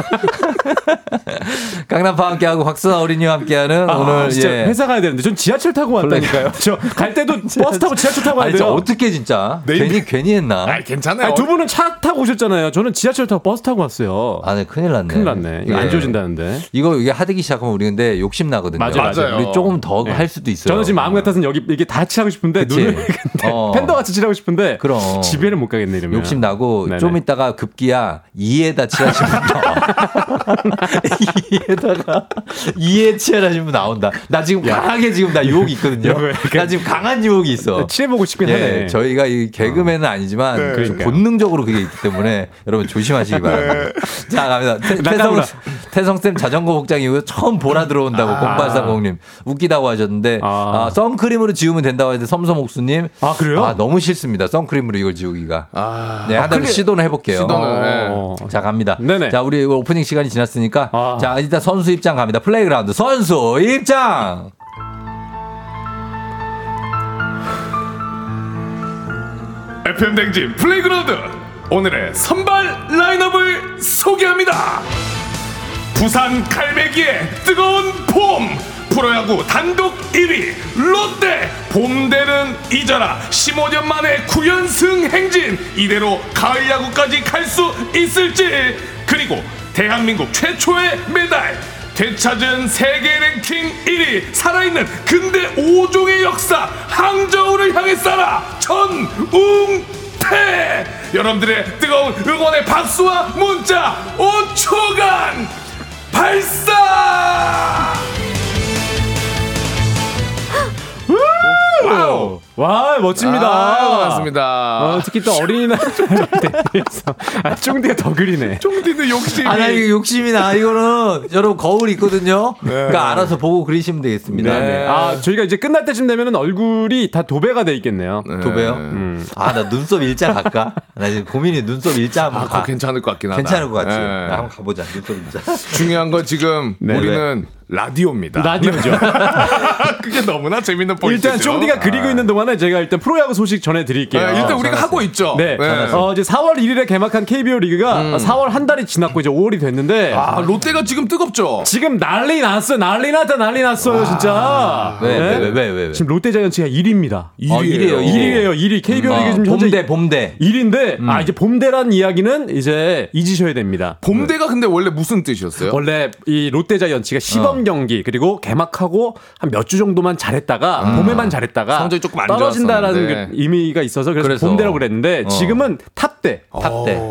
강남파와 함께하고 곽수산 어린이와 함께하는 오늘 진짜 예. 회사 가야 되는데 전 지하철 타고 왔다니까요. 저 갈 때도 버스 타고 지하철 타고 왔는데 어떻게 진짜 네, 괜히 했나? 아니, 괜찮아요. 아니, 두 분은 차 타고 오셨잖아요. 저는 지하철 타고 버스 타고 왔어요. 아, 네, 큰일 났네. 이거 예. 안 좋아진다는데. 이게 하드기 시작하면 우리 근데 욕심 나거든요. 맞아요. 우리 조금 더 할 수도 있어요. 저는 지금 마음 같아서는 여기 이게 다 칠하고 싶은데 눈을 팬더 같이 칠하고 싶은데 그럼 집에는 못 가겠네 이러면. 욕심 나고 네네. 좀 있다가 급기야 2에다 칠하시면 이에다가 이해치열하신 분 나온다. 나 지금 강하게 지금 나 유혹이 있거든요. 나 지금 강한 유혹이 있어. 칠해보고 싶긴 해. 예, 저희가 이 개그맨은 아니지만 네, 그러니까. 본능적으로 그게 있기 때문에 여러분 조심하시기 바랍니다. 네. 자, 갑니다. 태성쌤 자전거 복장 이후에 처음 보라 들어온다고 0830님 웃기다고 하셨는데 선크림으로 지우면 된다고 하는데 섬섬옥수님. 아, 그래요? 아, 너무 싫습니다. 선크림으로 이걸 지우기가. 네, 한 번 시도는 해볼게요. 네. 자, 갑니다. 네네. 자, 우리 오프닝 시간이 지났으니까 자, 일단 선수 입장 갑니다. 플레이그라운드 선수 입장. FM댕진 플레이그라운드 오늘의 선발 라인업을 소개합니다. 부산 갈매기의 뜨거운 봄 프로야구 단독 1위 롯데 봄대는 잊어라. 15년 만에 9연승 행진 이대로 가을야구까지 갈 수 있을지. 그리고 대한민국 최초의 메달 되찾은 세계 랭킹 1위 살아있는 근대오종의 역사 항저우를 향해 살아 전웅태. 여러분들의 뜨거운 응원의 박수와 문자 5초간 발사. 와우. 와, 멋집니다. 아, 고맙습니다. 특히 또 어린이날 쫑디가 더 그리네. 쫑디는 욕심이. 아, 이거 욕심이 나. 이거는 여러분 거울 있거든요. 네. 그러니까 알아서 보고 그리시면 되겠습니다. 네. 네. 아, 저희가 이제 끝날 때쯤 되면은 얼굴이 다 도배가 돼 있겠네요. 네. 도배요? 아, 나 눈썹 일자 갈까? 나 지금 고민이 눈썹 일자 한번 가. 그거 괜찮을 것 같긴 하다. 괜찮을 것 같지. 네. 한번 가보자. 눈썹 일자. 중요한 건 지금 네. 우리는 라디오입니다. 라디오죠. 그게 너무나 재밌는 포인트죠. 일단 쫑디가 그리고 있는 동안에 제가 일단 프로야구 소식 전해드릴게요. 네, 일단 우리가 하고 있죠. 네. 네. 이제 4월 1일에 개막한 KBO 리그가 4월 한 달이 지났고 이제 5월이 됐는데 아, 롯데가 지금 뜨겁죠. 지금 난리 났어요, 진짜. 네. 지금 롯데자이언츠가 1위입니다. 1위예요. KBO 리그 지금 현재 봄대 1위인데 아 이제 봄대란 이야기는 이제 잊으셔야 됩니다. 봄대가 근데 원래 무슨 뜻이었어요? 원래 이 롯데자이언츠가 시범 경기 그리고 개막하고 한 몇 주 정도만 잘했다가 봄에만 잘했다가 성적이 조금 안 떨어진다라는 그 의미가 있어서 그래서 봄대라고 그랬는데 지금은 탑대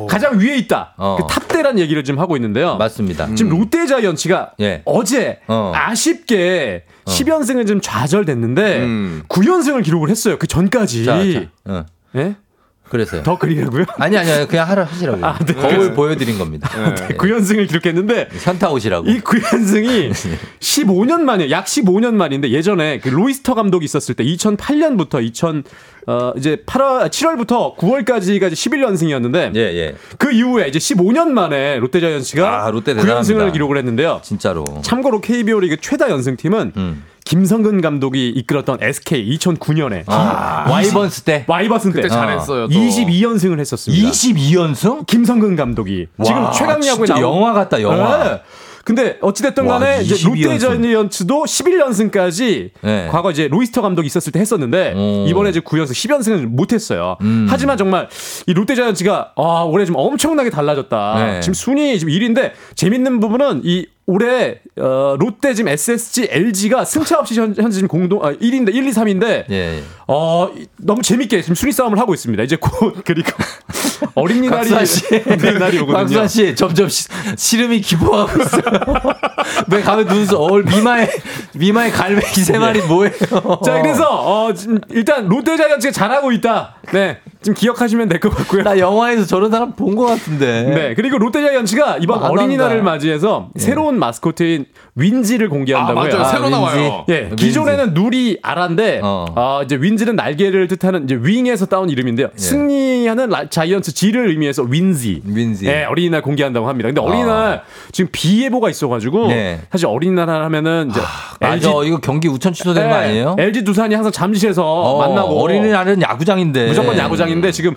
가장 위에 있다 그 탑대란 얘기를 지금 하고 있는데요. 맞습니다. 지금 롯데자이언츠가 어제 아쉽게 10연승을 좀 좌절됐는데 9연승을 기록을 했어요. 그 전까지. 네? 그래서요. 더 그리라고요? 아니 그냥 하시라고요. 아, 네. 거울 보여드린 겁니다. 네. 9연승을 기록했는데 현타 오시라고. 이 9연승이 15년 만에 약 15년 만인데 예전에 그 로이스터 감독이 있었을 때 2008년부터 7월부터 9월까지가 11연승이었는데 그 이후에 이제 15년 만에 롯데자이언츠가 9연승을 기록을 했는데요. 진짜로. 참고로 KBO 리그 최다 연승팀은 김성근 감독이 이끌었던 SK 2009년에 와이번스 때 그때 잘했어요. 22연승을 했었습니다. 22연승? 김성근 감독이 와, 지금 최강야구에 나온 영화 같다 영화. 네. 근데 어찌됐든 간에 이제 롯데자이언츠도 11연승까지 과거 이제 로이스터 감독이 있었을 때 했었는데 이번에 이제 9연승, 10연승은 못했어요. 하지만 정말 이 롯데자이언츠가 올해 좀 엄청나게 달라졌다. 네. 지금 순위 지금 1위인데 재밌는 부분은 이 올해 롯데 지금 SSG, LG가 승차 없이 현재 지금 공동 1위인데 1, 2, 3인데 너무 재밌게 지금 순위 싸움을 하고 있습니다. 이제 곧 그리고 어린이날이 오거든요. 곽수산 씨 점점 시름이 기포하고 있어요. 왜 가면 눈썹 미마에 갈매기 세 마리 뭐예요? 자 그래서 지금 일단 롯데자이언츠가 잘하고 있다. 네. 지금 기억하시면 될 것 같고요. 나 영화에서 저런 사람 본 것 같은데. 네. 그리고 롯데자이언츠가 이번 어린이날을 맞이해서 새로운 마스코트인 윈지를 공개한다고요. 맞아요. 새로 나와요. 예. 기존에는 누리 아라인데 이제 윈지는 날개를 뜻하는 이제 윙에서 따온 이름인데요. 승리하는 자이언츠 G를 의미해서 윈지. 예. 어린이날 공개한다고 합니다. 근데 어린이날 지금 비 예보가 있어가지고 사실 어린이날 하면은 이제 LG 이거 경기 우천 취소된 거 아니에요? LG 두산이 항상 잠실에서 만나고 어린이날은 야구장인데 무조건 야구장인데 지금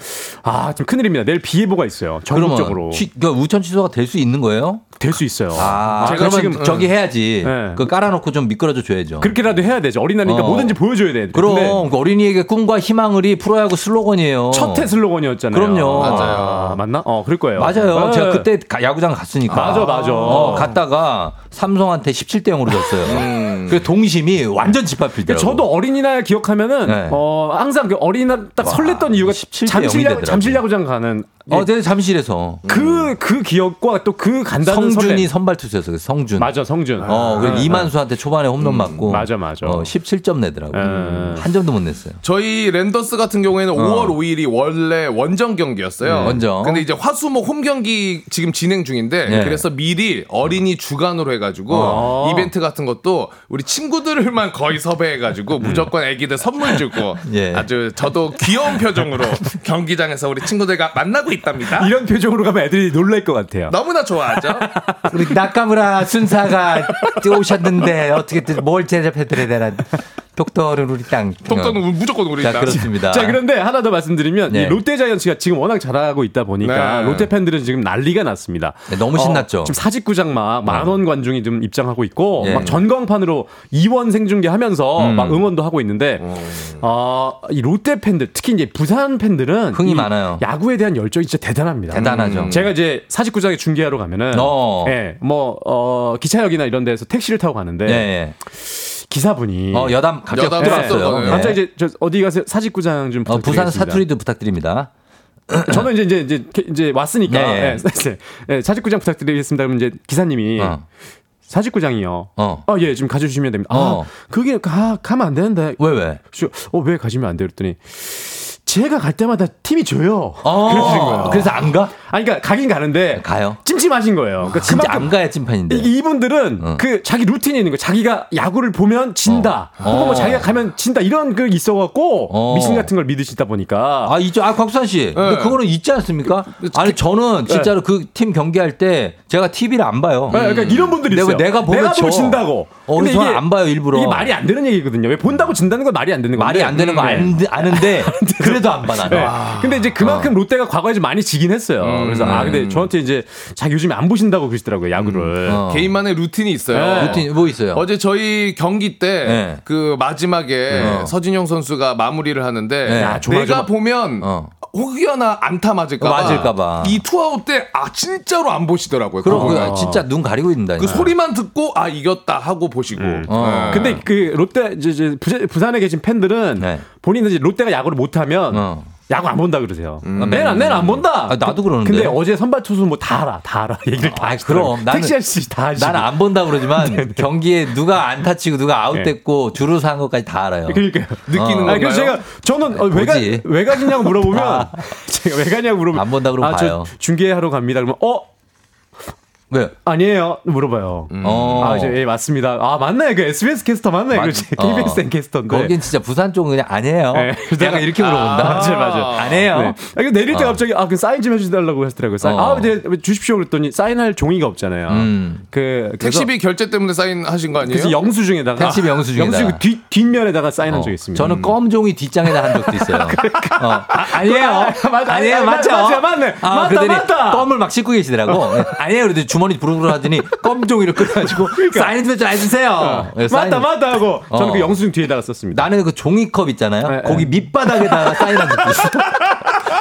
좀 큰일입니다. 내일 비 예보가 있어요. 전국적으로. 그러니까 우천 취소가 될 수 있는 거예요? 될 수 있어요. 제가 지금 저기 해야지. 그 깔아놓고 좀 미끄러져 줘야죠. 그렇게라도 해야 되죠. 어린이날이니까 뭐든지 보여줘야 돼. 그럼 어린이에게 꿈과 희망을이 프로야구 슬로건이에요. 첫 해 슬로건이었잖아요. 그럼요. 맞아요. 맞나? 그럴 거예요. 맞아요. 네. 제가 그때 야구장 갔으니까. 맞아. 갔다가 삼성한테 17-0으로 졌어요. 그 동심이 완전 짓밟히더라고요. 저도 어린이날 기억하면은 항상 그 어린이날 딱 설렜던 이유가 잠실 야구장 가는. 잠실에서 그 기억과 또 그 간다는 성준이 선발 투수였어요. 성준. 이만수한테 초반에 홈런 맞고. 맞아. 17점 내더라고. 한 점도 못 냈어요. 저희 랜더스 같은 경우에는 5월 5일이 원래 원정 경기였어요. 근데 이제 화수목 홈 경기 지금 진행 중인데 그래서 미리 어린이 주간으로 해가지고 이벤트 같은 것도 우리 친구들만 거의 섭외해가지고 무조건 애기들 선물 주고 아주 저도 귀여운 표정으로 경기장에서 우리 친구들과 만나고 있답니다. 이런 표정으로 가면 애들이 놀랄 것 같아요. 너무나 좋아하죠. 우리 나카무라 순사가 오셨는데 어떻게 뭘 대접해드려야 되나. 독도는 우리 땅. 독도는 무조건 우리 땅. 그렇습니다. 자, 그런데 하나 더 말씀드리면 이 롯데자이언츠가 지금 워낙 잘하고 있다 보니까 롯데 팬들은 지금 난리가 났습니다. 너무 신났죠. 지금 사직구장 막 만원 관중이 좀 입장하고 있고 막 전광판으로 2원 생중계하면서 막 응원도 하고 있는데 이 롯데 팬들 특히 이제 부산 팬들은 흥이 많아요. 야구에 대한 열정이 진짜 대단합니다. 대단하죠. 제가 이제 사직구장에 중계하러 가면은 기차역이나 이런 데서 택시를 타고 가는데 기사분이 여담 갑자기 들어왔어요. 갑자기 이제 저 어디 가세요? 사직구장 좀 부탁드리겠습니다. 부산 사투리도 부탁드립니다. 저는 이제 왔으니까 사직구장 부탁드리겠습니다. 그럼 이제 기사님이 사직구장이요. 지금 가주시면 됩니다. 그게 가면 안 되는데. 왜? 왜 가시면 안 돼요? 그랬더니 제가 갈 때마다 팀이 줘요. 아~ 그래서 안 가? 아니, 그러니까 가긴 가는데 가요. 찜찜하신 거예요. 그러니까 진짜 안 가야 찜판인데. 이분들은 그 자기 루틴이 있는 거예요. 자기가 야구를 보면 진다. 혹은 뭐 자기가 가면 진다. 이런 게 있어갖고 미신 같은 걸 믿으시다 보니까. 아, 있죠. 아, 곽수산 씨. 네. 근데 그거는 있지 않습니까? 아니, 저는 진짜로 그 팀 경기할 때 제가 TV를 안 봐요. 그러니까 이런 분들이 있어요. 내가 보면 진다고. 근데 저는 안 봐요, 일부러. 이게 말이 안 되는 얘기거든요. 왜 본다고 진다는 건 말이 안 되는 거예요. 말이 안 되는 거 아는데. 그래도 안 봐, 나는. 네. 근데 이제 그만큼 롯데가 과거에 좀 많이 지긴 했어요. 그래서 근데 저한테 이제 자기 요즘에 안 보신다고 그러시더라고요, 야구를. 개인만의 루틴이 있어요. 네. 루틴 뭐 있어요? 어제 저희 경기 때 그 마지막에 서진영 선수가 마무리를 하는데 내가 보면 혹여나 안타 맞을까봐 이 투아웃 때 진짜로 안 보시더라고요. 그럼 진짜 눈 가리고 있는다. 그 소리만 듣고 이겼다 하고 보시고. 근데 그 롯데 이제 부산에 계신 팬들은 본인은 이제 롯데가 야구를 못하면 야구 안 본다 그러세요. 내는 안 본다. 아, 나도 그러는데. 근데 어제 선발 투수 뭐 다 알아. 얘기를 다 하시더라고요. 그럼 택시 아저씨 다 아시고. 나는 안 본다 그러지만 경기에 누가 안타 치고 누가 아웃됐고 주루 산 것까지 다 알아요. 그러니까요. 느끼는 거예요. 그래서 저는 왜 가시냐고 물어보면 제가 왜 가냐고 물어보면 안 본다 그러면 봐요. 저 중계하러 갑니다. 그러면 왜? 아니에요. 물어봐요. 이제 맞습니다. 맞나요? 그 SBS 캐스터 맞나요? 그렇지. KBSN 캐스터인데. 거긴 진짜 부산 쪽은 그냥 아니에요. 네. 내가 이렇게 물어본다. 맞아. 아니에요. 네. 내릴 때 갑자기 그 사인 좀 해주달라고 하시더라고요. 사인. 이제 주십시오 그랬더니 사인할 종이가 없잖아요. 그 택시비 결제 때문에 사인하신 거 아니에요? 그래서 영수증에다가 택시비 영수증에다가 영수증 뒷면에다가 사인한 적이 있습니다. 저는 검종이 뒷장에다 한 적도 있어요. 아니에요. 아니에요. 맞죠? 맞네. 맞다. 껌을 막 씹고 계시더라고. 아니에요. 그래도 주머니 부르르 하더니 검종이를 끌어가지고 사인 좀 해주세요. 맞다 하고 저는 그 영수증 뒤에다가 썼습니다. 나는 그 종이컵 있잖아요. 거기 밑바닥에다가 사인한 적도 있어요.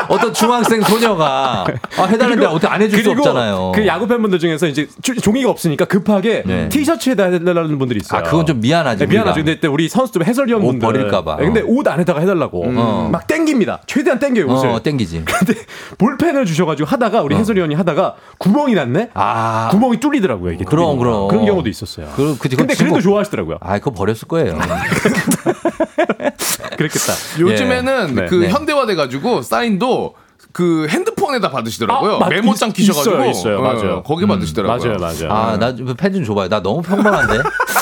어떤 중학생 소녀가 해달라는데 어떻게 안 해줄 수 없잖아요. 그 야구 팬분들 중에서 이제 종이가 없으니까 급하게 티셔츠에다 해달라는 분들이 있어요. 그건 좀 미안하지. 근데 우리 선수들 해설위원 분들 옷 버릴까봐. 근데 옷 안에다가 해달라고 막 땡깁니다. 최대한 땡겨요 옷을. 땡기지. 근데 볼펜을 주셔가지고 하다가 우리 해설위원이 하다가 구멍이 났네. 구멍이 뚫리더라고요 이게. 그럼. 그런 경우도 있었어요. 근데 그래도 좋아하시더라고요. 그거 버렸을 거예요. 그렇겠다. 요즘에는 현대화돼가지고 사인도 그 핸드폰에다 받으시더라고요. 메모장 끼셔가지고 있어요. 맞아요. 거기 받으시더라고요. 맞아요. 나 펜 좀 줘봐요. 나 너무 평범한데.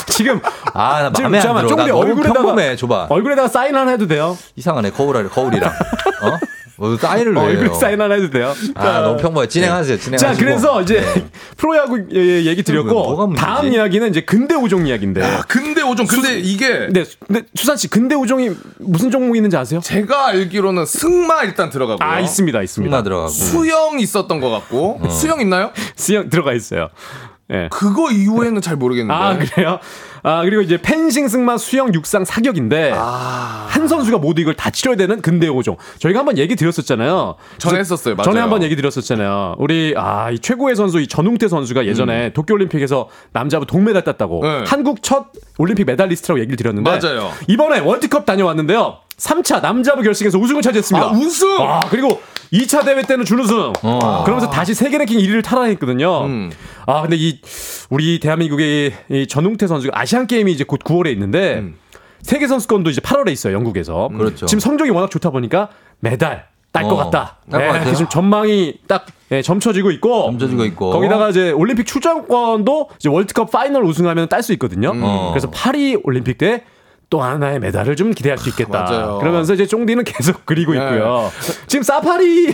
지금 나 마음에 안 들어. 나 너무 평범해. 줘봐. 얼굴에다가 사인 하나 해도 돼요? 이상하네. 거울이랑. 사인을 왜 해요? 얼굴 사인 하나 해도 돼요? 너무 평범해. 진행하세요. 자, 그래서 이제 프로야구 얘기 드렸고 다음 이야기는 이제 근대오종 이야기인데. 근대오종. 근데 이게 근데 수산 씨 근대오종이 무슨 종목이 있는지 아세요? 제가 알기로는 승마 일단 들어가고요. 있습니다. 승마 들어가고. 수영 있었던 것 같고. 수영 있나요? 수영 들어가 있어요. 그거 이후에는 잘 모르겠는데. 그래요? 그리고 이제 펜싱, 승마, 수영, 육상, 사격인데 한 선수가 모두 이걸 다 치러야 되는 근대오종. 저희가 한번 얘기 드렸었잖아요. 전에 했었어요. 맞아요. 전에 한번 얘기 드렸었잖아요. 우리 이 최고의 선수 이 전웅태 선수가 예전에 도쿄올림픽에서 남자부 동메달 땄다고 한국 첫 올림픽 메달리스트라고 얘기를 드렸는데 맞아요. 이번에 월드컵 다녀왔는데요. 3차 남자부 결승에서 우승을 차지했습니다. 우승! 그리고 2차 대회 때는 준우승. 그러면서 다시 세계 랭킹 1위를 탈환했거든요. 근데 우리 대한민국의 이 전웅태 선수가 아시안 게임이 이제 곧 9월에 있는데 세계 선수권도 이제 8월에 있어요. 영국에서. 그렇죠. 지금 성적이 워낙 좋다 보니까 메달 딸 것 같다. 지금 전망이 딱 점쳐지고 있고. 거기다가 이제 올림픽 출전권도 이제 월드컵 파이널 우승하면 딸 수 있거든요. 그래서 파리 올림픽 때 또 하나의 메달을 좀 기대할 수 있겠다. 맞아요. 그러면서 이제 쫑디는 계속 그리고 있고요. 지금 사파리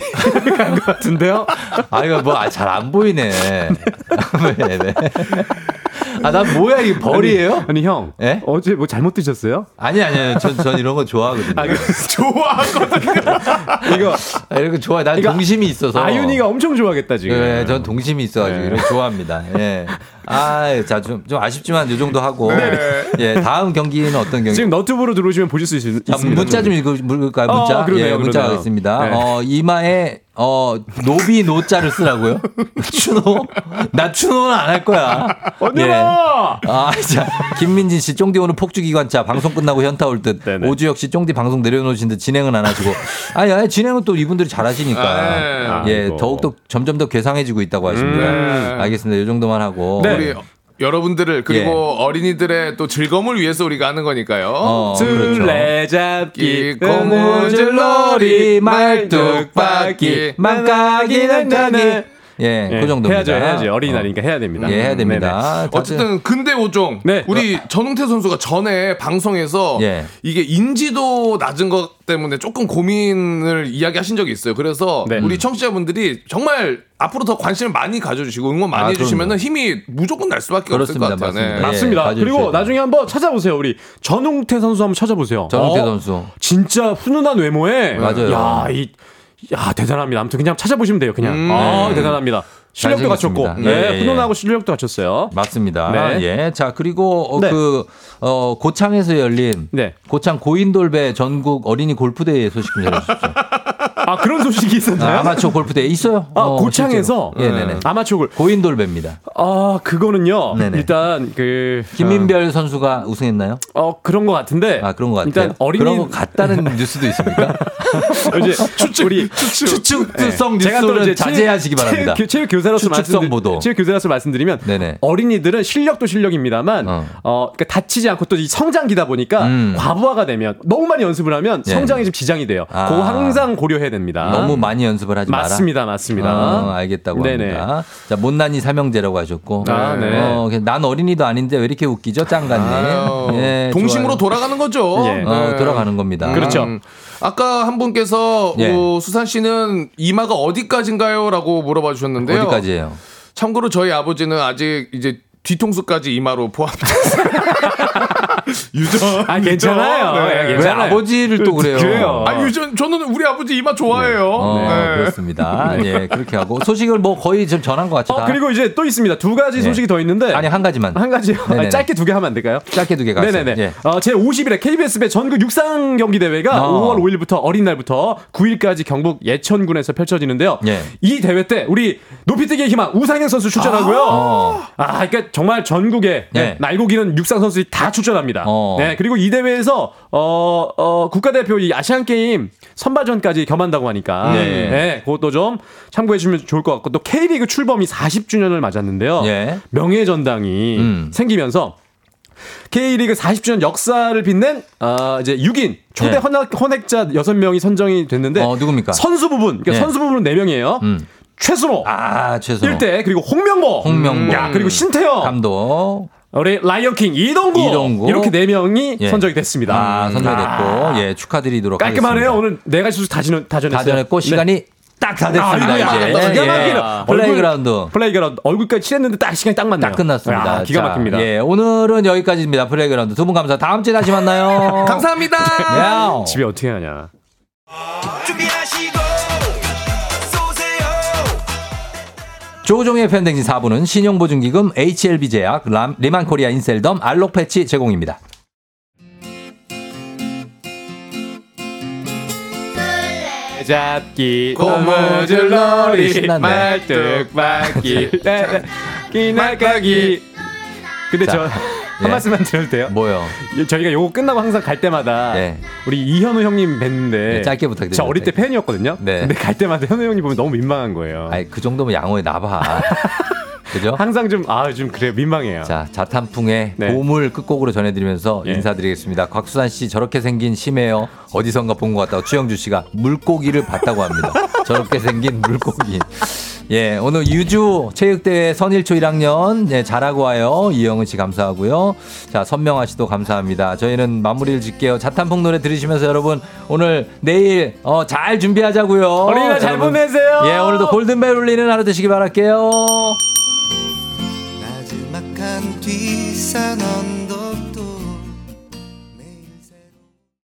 간 것 같은데요. 이거 뭐 잘 안 보이네. 네. 난 뭐야 이게 벌이에요? 아니 형, 네? 어제 뭐 잘못 드셨어요? 아니, 전 이런 거 좋아하거든요. 좋아하거든요. 이거 좋아. 난 동심이 있어서. 아윤이가 엄청 좋아하겠다 지금. 네, 전 동심이 있어가지고 이런 거 좋아합니다. 예. 자, 좀 아쉽지만 이 정도 하고. 예, 다음 경기는 어떤 경기? 지금 너튜브로 들어오시면 보실 수 있습니다. 문자 좀 읽을까요? 문자. 그러네요. 문자가 있습니다. 네. 이마에 노비 노자를 쓰라고요? 추노? 나 추노는 안 할 거야. 언니야. 자, 김민진 씨, 쫑디 오늘 폭주기관차 방송 끝나고 현타 올 듯. 오주혁 씨, 쫑디 방송 내려놓으신 듯 진행은 안 하시고. 진행은 또 이분들이 잘하시니까. 더욱더 점점 더 괴상해지고 있다고 하십니다. 알겠습니다. 이 정도만 하고. 우리 여러분들을 그리고 예. 어린이들의 또 즐거움을 위해서 우리가 하는 거니까요. 술래잡기, 고무줄놀이, 말뚝박기, 망가기, 난다네. 예, 예, 그 정도입니다. 해야죠. 어린이날이니까 해야 됩니다. 예, 해야 됩니다. 어쨌든 근대오종 네. 우리 전웅태 선수가 전에 방송에서 예. 이게 인지도 낮은 것 때문에 조금 고민을 이야기하신 적이 있어요. 그래서 네. 우리 청취자분들이 정말 앞으로 더 관심을 많이 가져주시고 응원 많이 해주시면 힘이 무조건 날 수밖에 그렇습니다. 없을 것 같아요. 맞습니다. 네. 맞습니다. 예, 그리고 나중에 한번 찾아보세요. 우리 전웅태 선수 한번 찾아보세요. 전웅태 선수 진짜 훈훈한 외모에 맞아요. 야, 야, 대단합니다. 아무튼 그냥 찾아보시면 돼요. 그냥. 대단합니다. 실력도 갖췄고. 예, 훈훈하고 예. 실력도 갖췄어요. 맞습니다. 네. 예. 자, 그리고 네. 고창에서 열린 네. 고창 고인돌배 전국 어린이 골프대회 소식 좀 전해주십시오. 아, 그런 소식이 있었나요? 아, 아마추어 골프대회 있어요. 아, 고창에서 아마추어 골 고인돌배입니다. 아, 그거는요. 네네. 일단 김민별 선수가 우승했나요? 그런 것 같은데. 아, 그런 것 같아요. 일단 그런 것 같다는 뉴스도 있습니까? 이제 추측성 네. 뉴스를 자제하시기 바랍니다. 체육 교사로서 말씀드리면 네네. 어린이들은 실력도 실력입니다만 그러니까 다치지 않고 또 성장기다 보니까 과부하가 되면 너무 많이 연습을 하면 성장에 좀 지장이 돼요. 그거 항상 고려해야 됩니다. 너무 많이 연습을 하지 마라. 맞습니다. 알겠다고 네네. 합니다. 자, 못난이 삼형제라고 하셨고 네. 난 어린이도 아닌데 왜 이렇게 웃기죠? 짱 같네. 예, 동심으로 좋아요. 돌아가는 거죠. 예. 돌아가는 겁니다. 그렇죠. 아까 한 분께서 예. 수산 씨는 이마가 어디까지인가요? 라고 물어봐 주셨는데요. 어디까지예요? 참고로 저희 아버지는 아직 이제 뒤통수까지 이마로 포함됐어요. 유전. 아, 괜찮아요. 네. 왜 아버지를 또 그래요? 아, 유전, 저는 우리 아버지 이마 좋아해요. 네. 네. 그렇습니다. 예, 그렇게 하고. 소식을 뭐 거의 지금 전한 것 같죠. 그리고 이제 또 있습니다. 두 가지 소식이 더 있는데. 아니, 한 가지만. 한 가지요. 아니, 짧게 두 개 하면 안 될까요? 짧게 두 개 가세요. 네네네. 예. 제51회 KBS 배 전국 육상 경기 대회가 5월 5일부터 어린이날부터 9일까지 경북 예천군에서 펼쳐지는데요. 예. 이 대회 때 우리 높이뛰기의 희망 우상현 선수 출전하고요. 그러니까 정말 전국에 네. 날고기는 육상 선수들이 다 출전합니다. 네, 그리고 이 대회에서 국가대표 이 아시안게임 선발전까지 겸한다고 하니까 네. 네, 그것도 좀 참고해 주시면 좋을 것 같고 또 K리그 출범이 40주년을 맞았는데요. 네. 명예전당이 생기면서 K리그 40주년 역사를 빛낸 이제 6인 초대 헌액자 6명이 선정이 됐는데 누굽니까? 선수 부분, 그러니까 선수 부분은 4명이에요. 최수로, 최수로 1대 그리고 홍명보, 야, 그리고 신태영 감독. 우리 라이언킹 이동구 이렇게 4명이 예. 선정이 됐습니다. 선정됐고 예 축하드리도록 깔끔하네요. 하겠습니다. 오늘 내가 소식 다 전했고 시간이 네. 딱 다 됐습니다. 이제 기가 막히는 플레이그라운드 얼굴까지 칠했는데 딱 시간이 딱 맞네요. 딱 끝났습니다. 기가 막힙니다. 자, 예 오늘은 여기까지입니다. 플레이그라운드 두 분 감사. 다음 주에 다시 만나요. 감사합니다. 야. 집에 어떻게 하냐. 준비하시고. 조우종의 FM댕진 4부는 신용보증기금 HLB제약, 리만코리아 인셀덤, 알록패치 제공입니다. 잡기, 고무줄놀이, 말뚝박기, 날까기. 근데 한 말씀만 드려도 돼요? 뭐요? 저희가 요거 끝나고 항상 갈 때마다 우리 이현우 형님 뵀는데 짧게 부탁드립니다. 저 어릴 때 팬이었거든요. 네. 근데 갈 때마다 현우 형님 보면 너무 민망한 거예요. 아니, 그 정도면 양호해 나봐. 그죠? 항상 좀 그래요. 민망해요. 자, 자탄풍의 보물 끝곡으로 전해드리면서 인사드리겠습니다. 곽수산 씨 저렇게 생긴 심해요. 어디선가 본 것 같다고 추영주 씨가 물고기를 봤다고 합니다. 저렇게 생긴 물고기. 예, 오늘 유주 체육대회 선일초 1학년 잘하고 와요. 이영은 씨 감사하고요. 자, 선명아 씨도 감사합니다. 저희는 마무리를 짓게요. 자탄풍 노래 들으시면서 여러분 오늘 내일 잘 준비하자고요. 어린이날 잘 보내세요. 예, 오늘도 골든벨 울리는 하루 되시기 바랄게요. 마지막 한 뒷산언도